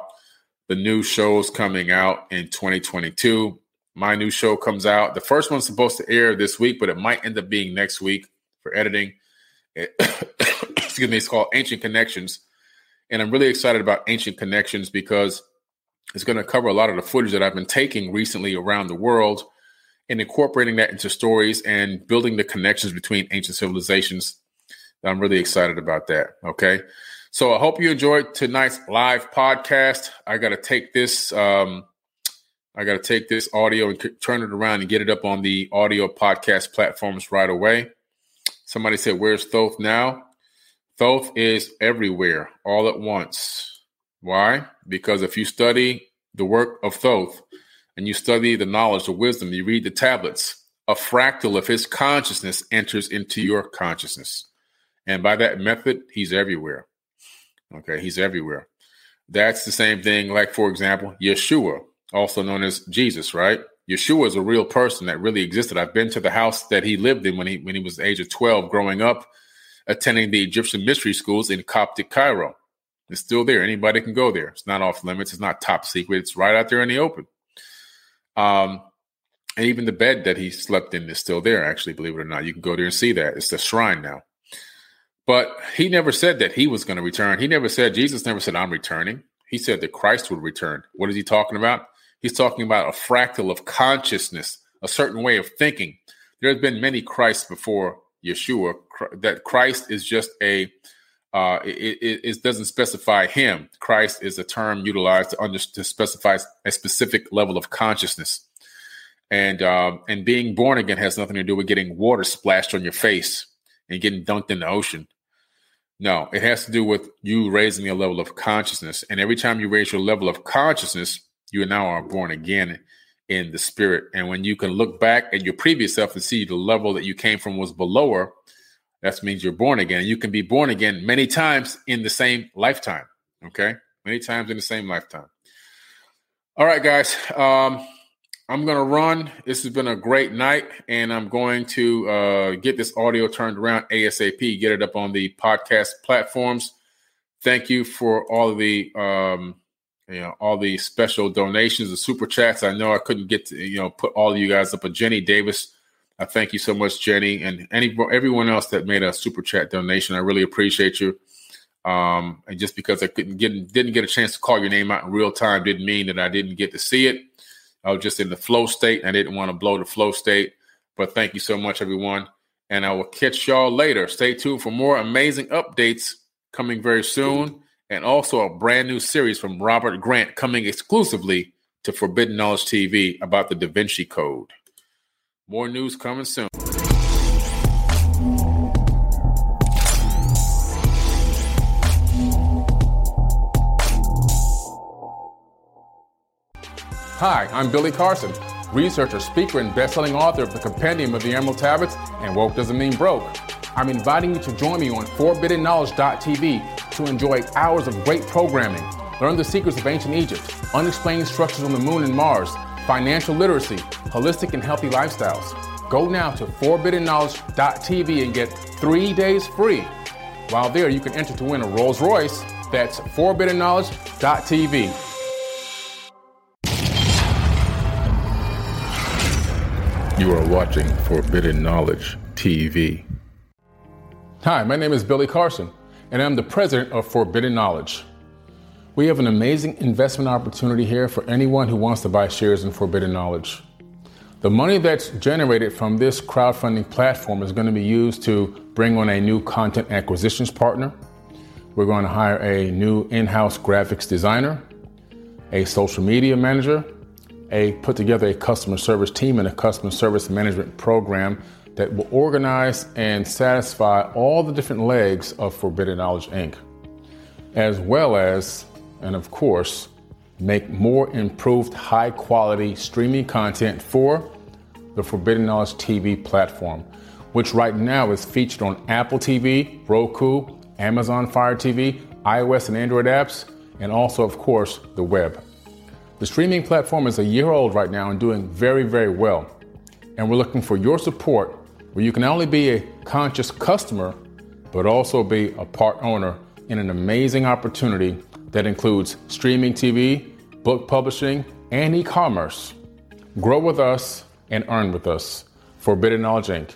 the new shows coming out in 2022. My new show comes out. The first one's supposed to air this week, but it might end up being next week for editing. Excuse me. It's called Ancient Connections. And I'm really excited about Ancient Connections because it's going to cover a lot of the footage that I've been taking recently around the world and incorporating that into stories and building the connections between ancient civilizations. I'm really excited about that. Okay. So I hope you enjoyed tonight's live podcast. I got to take this audio and turn it around and get it up on the audio podcast platforms right away. Somebody said, where's Thoth now? Thoth is everywhere all at once. Why? Because if you study the work of Thoth and you study the knowledge, the wisdom, you read the tablets, a fractal of his consciousness enters into your consciousness. And by that method, he's everywhere. Okay, he's everywhere. That's the same thing like, for example, Yeshua, also known as Jesus, right? Yeshua is a real person that really existed. I've been to the house that he lived in when he was the age of 12, growing up, attending the Egyptian mystery schools in Coptic Cairo. It's still there. Anybody can go there. It's not off limits. It's not top secret. It's right out there in the open. And even the bed that he slept in is still there, actually, believe it or not. You can go there and see that. It's the shrine now. But he never said that he was going to return. Jesus never said, I'm returning. He said that Christ would return. What is he talking about? He's talking about a fractal of consciousness, a certain way of thinking. There have been many Christs before Yeshua. That Christ is just it doesn't specify him. Christ is a term utilized to specify a specific level of consciousness. And being born again has nothing to do with getting water splashed on your face and getting dunked in the ocean. No, it has to do with you raising your level of consciousness. And every time you raise your level of consciousness, you now are born again in the spirit. And when you can look back at your previous self and see the level that you came from was below, that means you're born again. You can be born again many times in the same lifetime. Okay? Many times in the same lifetime. All right, guys. I'm going to run. This has been a great night, and I'm going to get this audio turned around ASAP, get it up on the podcast platforms. Thank you for all the all the special donations, the super chats. I know I couldn't get to put all of you guys up, but Jenny Davis, I thank you so much, Jenny, and everyone else that made a super chat donation. I really appreciate you. And just because I didn't get a chance to call your name out in real time didn't mean that I didn't get to see it. I was just in the flow state. I didn't want to blow the flow state. But thank you so much, everyone. And I will catch y'all later. Stay tuned for more amazing updates coming very soon. And also a brand new series from Robert Grant coming exclusively to Forbidden Knowledge TV about the Da Vinci Code. More news coming soon. Hi, I'm Billy Carson, researcher, speaker, and best-selling author of The Compendium of the Emerald Tablets and Woke Doesn't Mean Broke. I'm inviting you to join me on ForbiddenKnowledge.tv to enjoy hours of great programming, learn the secrets of ancient Egypt, unexplained structures on the moon and Mars, financial literacy, holistic and healthy lifestyles. Go now to ForbiddenKnowledge.tv and get 3 days free. While there, you can enter to win a Rolls Royce. That's ForbiddenKnowledge.tv. You are watching Forbidden Knowledge TV. Hi, my name is Billy Carson, and I'm the president of Forbidden Knowledge. We have an amazing investment opportunity here for anyone who wants to buy shares in Forbidden Knowledge. The money that's generated from this crowdfunding platform is going to be used to bring on a new content acquisitions partner. We're going to hire a new in-house graphics designer, a social media manager, put together a customer service team and a customer service management program that will organize and satisfy all the different legs of Forbidden Knowledge, Inc., as well as, and of course, make more improved, high-quality streaming content for the Forbidden Knowledge TV platform, which right now is featured on Apple TV, Roku, Amazon Fire TV, iOS and Android apps, and also, of course, the web. The streaming platform is a year old right now and doing very, very well. And we're looking for your support, where you can not only be a conscious customer, but also be a part owner in an amazing opportunity that includes streaming TV, book publishing, and e-commerce. Grow with us and earn with us. Forbidden Knowledge, Inc.